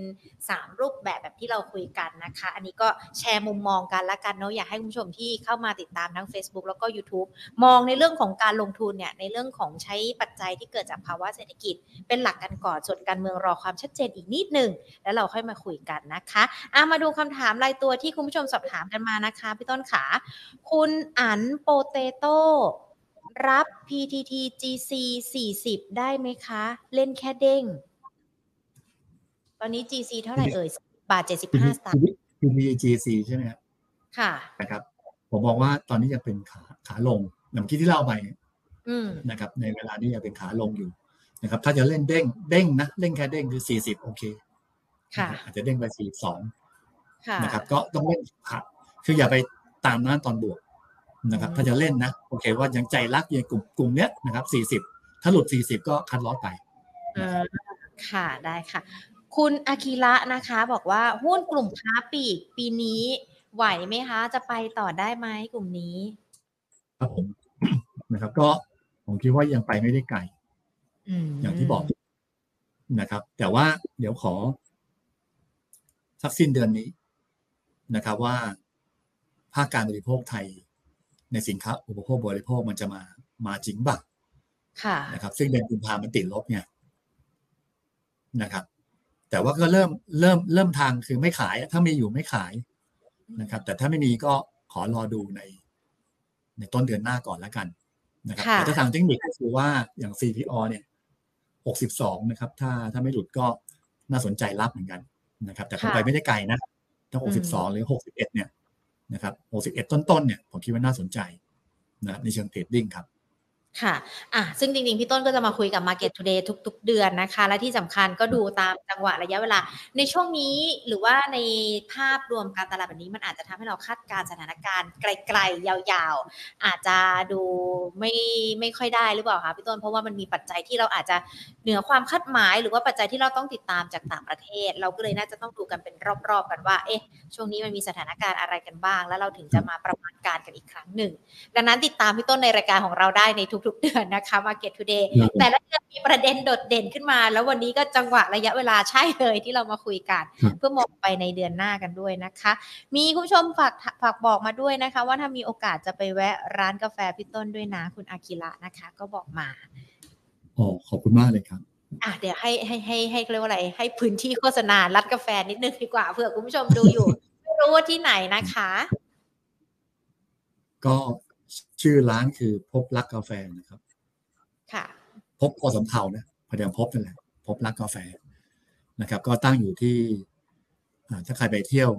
สามรูปแบบแบบที่เราคุยกันนะคะอันนี้ก็แชร์มุมมองกันละกันเนาะอยากให้คุณผู้ชมที่เข้ามาติดตามทั้ง Facebook แล้วก็ YouTube มองในเรื่องของการลงทุนเนี่ยในเรื่องของใช้ปัจจัยที่เกิดจากภาวะเศรษฐกิจเป็นหลักกันก่อนส่วนการเมืองรอความชัดเจนอีกนิดนึงแล้วเราค่อยมาคุยกันนะคะเอามาดูคำถามรายตัวที่คุณผู้ชมสอบถามกันมานะคะพี่ต้นขาคุณอั๋นโปเตโต้รับ พี ที ที จี ซี สี่สิบได้ไหมคะเล่นแค่เด้งตอนนี้ จี ซี เท่าไหร่เอ่ยสิบบาทเจ็ดสิบห้าสตางค์ พี ที ที จี ซี ใช่ไหมครับค่ะนะครับผมบอกว่าตอนนี้ยังเป็นขาขาลงอย่างที่ที่เล่าไปนะครับในเวลานี้ยังเป็นขาลงอยู่นะครับถ้าจะเล่นเด้งเด้งนะเล่นแค่เด้งคือสี่สิบโอเคค่ะอาจจะเด้งไปสี่สิบสองค่ะนะครับก็ต้องเล่นขาคืออย่าไปตามนั้นตอนบวกนะครับถ้าจะเล่นนะโอเคว่ายังใจรักยังกลุ่มกลุ่มเนี้ยนะครับสี่สิบถ้าหลุดสี่สิบก็คัดลอสไปค่ะได้ค่ะคุณอากิระนะคะบอกว่าหุ้นกลุ่มค้าปลีกปีนี้ไหวไหมคะจะไปต่อได้ไหมกลุ่มนี้ครับผมนะครับก็ผมคิดว่ายังไปไม่ได้ไกลอย่างที่บอกนะครับแต่ว่าเดี๋ยวขอสักสิ้นเดือนนี้นะครับว่าภาคการบริโภคไทยในสินค้าอุปโภคบริโภคมันจะมามาจริงบ้างนะครับซึ่งเดือนกุมภาพันธ์มันติดลบไงนะครับแต่ว่าก็เริ่มเริ่มเริ่มทางคือไม่ขายถ้ามีอยู่ไม่ขายนะครับแต่ถ้าไม่มีก็ขอรอดูในในต้นเดือนหน้าก่อนแล้วกันนะครับแต่ถ้าทางเทคนิคก็คือว่าอย่าง ซี พี อาร์ เนี่ยหกสิบสองนะครับถ้าถ้าไม่หลุดก็น่าสนใจรับเหมือนกันนะครับแต่ไปไม่ได้ไกลนะถ้าหกสิบสองหรือหกสิบเอ็ดเนี่ยนะครับหกสิบเอ็ดต้นๆเนี่ยผมคิดว่าน่าสนใจนะในเชิงเทรดดิ้งครับค่ะอ่ะซึ่งจริงๆพี่ต้นก็จะมาคุยกับ Market Today ทุกๆเดือนนะคะและที่สำคัญก็ดูตามจังหวะระยะเวลาในช่วงนี้หรือว่าในภาพรวมการตลาดแบบนี้มันอาจจะทำให้เราคาดการณ์สถานการณ์ไกลๆยาวๆอาจจะดูไม่ไม่ค่อยได้หรือเปล่าคะพี่ต้นเพราะว่ามันมีปัจจัยที่เราอาจจะเหนือความคาดหมายหรือว่าปัจจัยที่เราต้องติดตามจากต่างประเทศเราก็เลยน่าจะต้องดูกันเป็นรอบๆกันว่าเอ๊ะช่วงนี้มันมีสถานการณ์อะไรกันบ้างแล้วเราถึงจะมาประมาณการกันอีกครั้งหนึ่งดังนั้นติดตามพี่ต้นในรายการของเราได้ในทุกๆเดือนนะคะ Market Today แต่ละเดือนมีประเด็นโดดเด่นขึ้นมาแล้ววันนี้ก็จังหวะระยะเวลาใช่เลยที่เรามาคุยกันเพื่อมองไปในเดือนหน้ากันด้วยนะคะมีคุณผู้ชมฝากฝากบอกมาด้วยนะคะว่าถ้ามีโอกาสจะไปแวะร้านกาแฟพี่ต้นด้วยนะคุณอากิระนะคะก็บอกมาอ๋อขอบคุณมากเลยครับอ่ะเดี๋ยวให้ให้ให้ให้เรียกว่าอะไรให้พื้นที่โฆษณาร้านกาแฟนิดนึงดีกว่าเผื่อคุณผู้ชมดูอยู่ไม่รู้ว่าที่ไหนนะคะก็ชื่อร้านคือพบรักกาแฟนะครับค่ะพบพอสำเภานะพอเดียวพบนั่นแหละพบรักกาแฟนะครับก็ตั้งอยู่ที่ ถ้าใครไปเที่ยว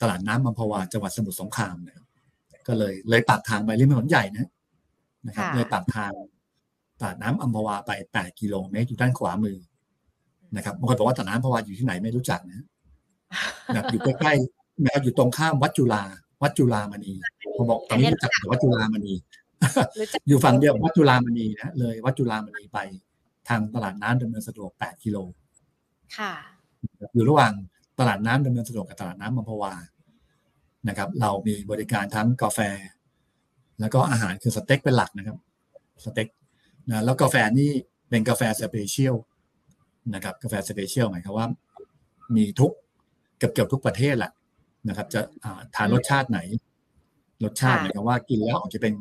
ตลาดน้ำอัมพวาจังหวัดสมุทรสงครามนะครับก็เลยเลยปากทางไปริมถนนใหญ่นะนะครับเลยปากทางตลาดน้ำอัมพวาไปแปดกิโลเมตรอยู่ด้านขวามือนะครับบางคนบอกว่าตลาดน้ำอัมพวาอยู่ที่ไหนไม่รู้จักนะแบบอยู่ใกล้ๆแม้อยู่ตรงข้ามวัดจุฬาวัดจุฬามณีผมบอกตอนนี้รู้จักแต่วัดจุฬามณีอยู่ฝั่งเดียววัดจุฬามณีนะเลยวัดจุฬามณีไปทางตลาดน้ำดำเนินสะดวกแปดกิโลค่ะอยู่ระหว่างตลาดน้ำดำเนินสะดวกกับตลาดน้ำอัมพวานะครับเรามีบริการทั้งกาแฟแล้วก็อาหารคือสเต็กเป็นหลักนะครับสเต็กนะแล้วกาแฟนี่เป็นกาแฟสเปเชียลนะครับกาแฟสเปเชียลหมายความว่ามีทุกเกือบๆทุกประเทศแหละนะครับจะทานรสชาติไหนรสชาติหมายความว่ากินแล้วอาจจะเป็น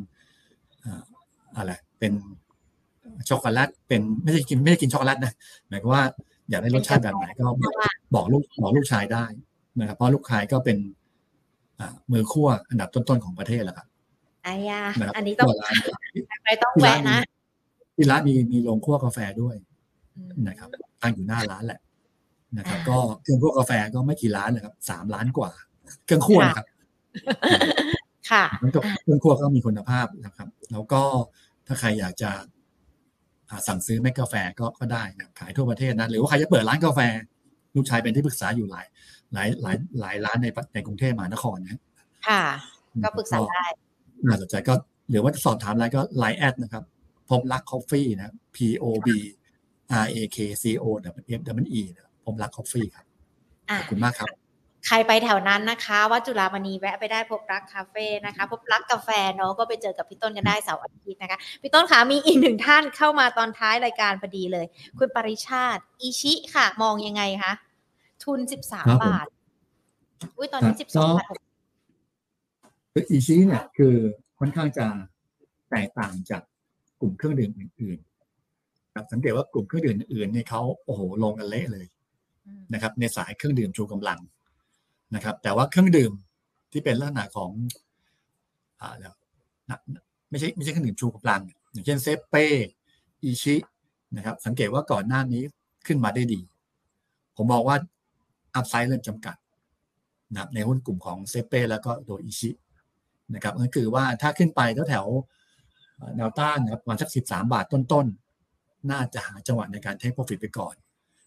อะไรเป็นช็อกโกแลตเป็นไม่ได้กินไม่ได้กินช็อกโกแลตนะหมายความว่าอยากได้รสชาติแบบไหนก็บอกลูกบอกลูกชายได้นะครับเพราะลูกชายก็เป็นมือคั่วอันดับต้นๆของประเทศแหละครับอาญาอันนี้ต้องไปต้องแวะนะที่ร้านมีมีโรงคั่วกาแฟด้วยนะครับตั้งอยู่หน้าร้านแหละนะครับก็เครื่องคั่วกาแฟก็ไม่กี่ร้านนะครับสามล้านกว่าเครื่องคั่วนะครับค่ะเครื่องคั่วก็มีคุณภาพนะครับแล้วก็ถ้าใครอยากจะสั่งซื้อแม็กกาแฟก็ก็ได้นะขายทั่วประเทศนะหรือว่าใครจะเปิดร้านกาแฟลูกชายเป็นที่ปรึกษาอยู่หลายหลายหลายหลายร้านในในกรุงเทพมหานครนะค่ะก็ปรึกษาได้น่าสนใจก็หรือว่าสอบถามอะไรก็ ไลน์ แอดนะครับพรหมลักษณ์คอฟฟี่นะ P O B R A K C O F W E นะพรหมลักษณ์คอฟฟี่ครับขอบคุณมากครับใครไปแถวนั้นนะคะวัดจุฬามณีแวะไปได้พบรักคาเฟ่นะคะพบรักกาแฟเนาะก็ไปเจอกับพี่ต้นกันได้เสาร์อาทิตย์นะคะพี่ต้นคะมีอีกหนึ่งท่านเข้ามาตอนท้ายรายการพอดีเลยคุณปริชาติอิชิค่ะมองยังไงคะทุนสิบสามบาทอุ้ยตอนนี้สิบสองบาทคืออิชิเนี่ยคือค่อนข้างจะแตกต่างจากกลุ่มเครื่องดื่มอื่นๆสังเกตว่ากลุ่มเครื่องดื่มอื่นเนี่ยเขาโอ้โหลงกันเละเลยนะครับในสายเครื่องดื่มชูกำลังนะครับแต่ว่าเครื่องดื่มที่เป็นลักษณะของอ่าแล้วไม่ใช่ไม่ใช่เครื่องดื่มชูกำลังอย่างเช่นเซปเป้อิชินะครับสังเกตว่าก่อนหน้านี้ขึ้นมาได้ดีผมมองว่าอัพไซด์เริ่มจำกัดนะครับในหุ้นกลุ่มของเซปเป้แล้วก็ตัวอิชินะครับก็คือว่าถ้าขึ้นไปแถวแนวต้านนะครับประมาณสักสิบสามบาทต้นๆน่าจะหาจังหวะในการเทคโปรฟิตไปก่อน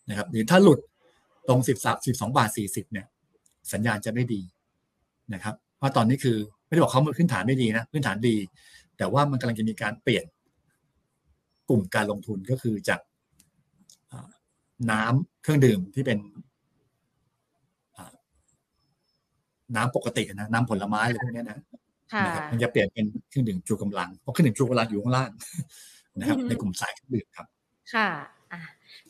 นะครับหรือถ้าหลุดตรงสิบสาม สิบสองบาทสี่สิบเนี่ยสัญญาณจะไม่ดีนะครับเพราะตอนนี้คือไม่ได้บอกเขาพื้นฐานไม่ดีนะพื้นฐานดีแต่ว่ามันกำลังจะมีการเปลี่ยนกลุ่มการลงทุนก็คือจากน้ำเครื่องดื่มที่เป็นน้ำปกตินะน้ำผลไม้อะไรพวกนี้นะนะครับมันจะเปลี่ยนเป็นเครื่องดื่มชูกำลังเพราะเครื่องดื่มชูกำลังอยู่ข้างล่างนะครับในกลุ่มสายเครื่องดื่มครับค่ะ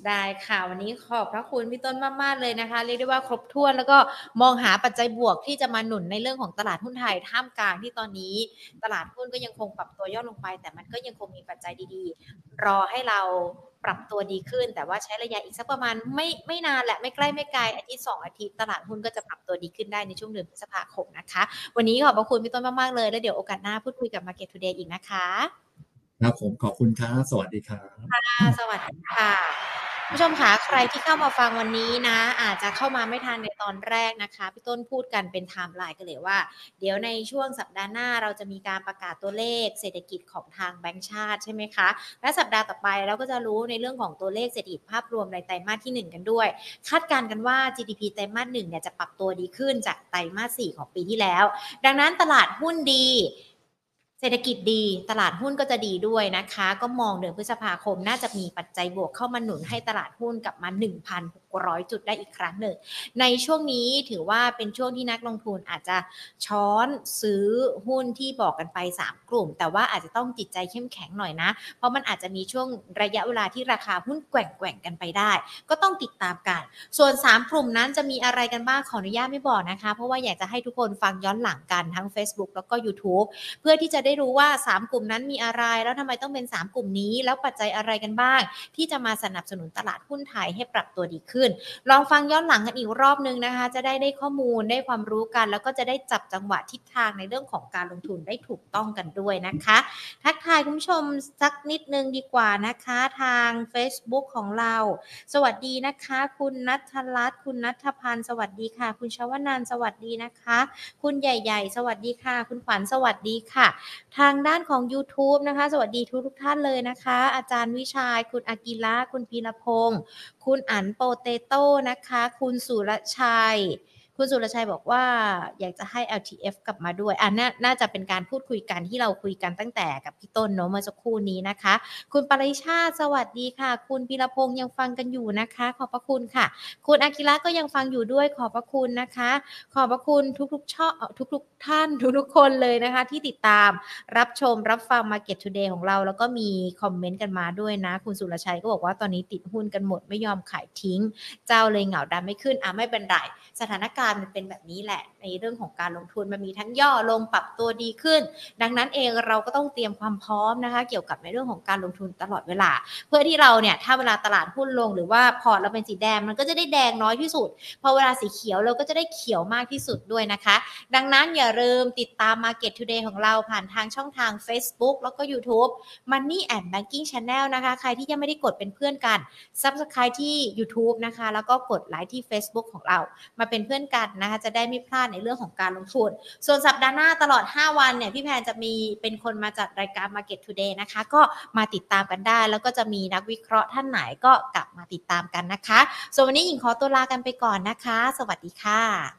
ได้ค่ะวันนี้ขอบพระคุณพี่ต้นมากๆเลยนะคะเรียกได้ว่าครบถ้วนแล้วก็มองหาปัจจัยบวกที่จะมาหนุนในเรื่องของตลาดหุ้นไทยท่ามกลางที่ตอนนี้ตลาดหุ้นก็ยังคงปรับตัวย่อลงไปแต่มันก็ยังคงมีปัจจัยดีๆรอให้เราปรับตัวดีขึ้นแต่ว่าใช้ระยะอีกสักประมาณไม่ไม่นานแหละไม่ใกล้ไม่ไกลอาทิตย์สองอาทิตย์ตลาดหุ้นก็จะปรับตัวดีขึ้นได้ในช่วงเดือนพฤษภาคมนะคะวันนี้ขอบพระคุณพี่ต้นมากๆเลยแล้วเดี๋ยวโอกาสหน้าพูดคุยกับ Market Today อีกนะคะครับผมขอบคุณครับสวัสดีครับค่ะสวัสดีค่ะผู้ชมคะใครที่เข้ามาฟังวันนี้นะอาจจะเข้ามาไม่ทันในตอนแรกนะคะพี่ต้นพูดกันเป็นไทม์ไลน์กันเลยว่าเดี๋ยวในช่วงสัปดาห์หน้าเราจะมีการประกาศตัวเลขเศรษฐกิจของทางแบงก์ชาติใช่ไหมคะและสัปดาห์ต่อไปเราก็จะรู้ในเรื่องของตัวเลขเศรษฐกิจภาพรวมในไตรมาสที่หนึ่งกันด้วยคาดการณ์กันว่า จี ดี พี ไตรมาสหนึ่งเนี่ยจะปรับตัวดีขึ้นจากไตรมาสสี่ของปีที่แล้วดังนั้นตลาดหุ้นดีเศรษฐกิจดีตลาดหุ้นก็จะดีด้วยนะคะก็มองเดือนพฤษภาคมน่าจะมีปัจจัยบวกเข้ามาหนุนให้ตลาดหุ้นกลับมา หนึ่งพันหกร้อยจุดได้อีกครั้งหนึ่งในช่วงนี้ถือว่าเป็นช่วงที่นักลงทุนอาจจะช้อนซื้อหุ้นที่บอกกันไปสามกลุ่มแต่ว่าอาจจะต้องจิตใจเข้มแข็งหน่อยนะเพราะมันอาจจะมีช่วงระยะเวลาที่ราคาหุ้นแกว่งๆกันไปได้ก็ต้องติดตามกันส่วนสามกลุ่มนั้นจะมีอะไรกันบ้างขออนุญาตไม่บอกนะคะเพราะว่าอยากจะให้ทุกคนฟังย้อนหลังกันทั้ง Facebook แล้วก็ YouTube เพื่อที่จะได้รู้ว่าสามกลุ่มนั้นมีอะไรแล้วทำไมต้องเป็นสามกลุ่มนี้แล้วปัจจัยอะไรกันบ้างที่จะมาสนับสนุนตลาดหุ้นไทยให้ปรับตัวดีขึ้น นลองฟังย้อนหลังกันอีกรอบนึงนะคะจะได้ได้ข้อมูลได้ความรู้กันแล้วก็จะได้จับจังหวะทิศทางในเรื่องของการลงทุนได้ถูกต้องกันด้วยนะคะทักทายคุณผู้ชมสักนิดนึงดีกว่านะคะทาง Facebook ของเราสวัสดีนะคะคุณณัฐรัตน์คุณณัฐพันธ์สวัสดีค่ะคุณชวนันท์สวัสดีนะคะคุณใหญ่ๆสวัสดีค่ะคุณขวัญสวัสดีค่ะทางด้านของ YouTube นะคะสวัสดีทุกทุกท่านเลยนะคะอาจารย์วิชัยคุณอากิระคุณพีรพงศ์คุณอั๋นโปเตโต้นะคะคุณสุรชัยคุณสุรชัยบอกว่าอยากจะให้ แอล ที เอฟ กลับมาด้วยอ่ะ น, น่าจะเป็นการพูดคุยกันที่เราคุยกันตั้งแต่กับพี่ต้นเนาะเมื่อสักครู่นี้นะคะคุณปริชาสวัสดีค่ะคุณพีรพงษ์ยังฟังกันอยู่นะคะขอบพระคุณค่ะคุณอากิระก็ยังฟังอยู่ด้วยขอบพระคุณนะคะขอบพระคุณทุกๆช่องทุกๆท่านทุกๆคนเลยนะคะที่ติดตามรับชมรับฟัง Market Today ของเราแล้วก็มีคอมเมนต์กันมาด้วยนะคุณสุรชัยก็บอกว่าตอนนี้ติดหุ้นกันหมดไม่ยอมขายทิ้งเจ้าเลยเหงาดำไม่ขึ้นอ่ะไม่เป็นไรสถานการณ์มันเป็นแบบนี้แหละในเรื่องของการลงทุนมันมีทั้งย่อลงปรับตัวดีขึ้นดังนั้นเองเราก็ต้องเตรียมความพร้อมนะคะเกี่ยวกับในเรื่องของการลงทุนตลอดเวลาเพื่อที่เราเนี่ยถ้าเวลาตลาดหุ้นลงหรือว่าพอร์ตเราเป็นสีแดงมันก็จะได้แดงน้อยที่สุดพอเวลาสีเขียวเราก็จะได้เขียวมากที่สุดด้วยนะคะดังนั้นอย่าลืมติดตาม Market Today ของเราผ่านทางช่องทาง Facebook แล้วก็ YouTube Money and Banking Channel นะคะใครที่ยังไม่ได้กดเป็นเพื่อนกัน Subscribe ที่ YouTube นะคะแล้วก็กดไลค์ที่ Facebook ของเรามาเป็นเพื่อนกันนะคะจะได้ไม่พลาดในเรื่องของการลงทุนส่วนสัปดาห์หน้าตลอดห้าวันเนี่ยพี่แพนจะมีเป็นคนมาจัดรายการ Market Today นะคะก็มาติดตามกันได้แล้วก็จะมีนักวิเคราะห์ท่านไหนก็กลับมาติดตามกันนะคะส่วนวันนี้หญิงขอตัวลากันไปก่อนนะคะสวัสดีค่ะ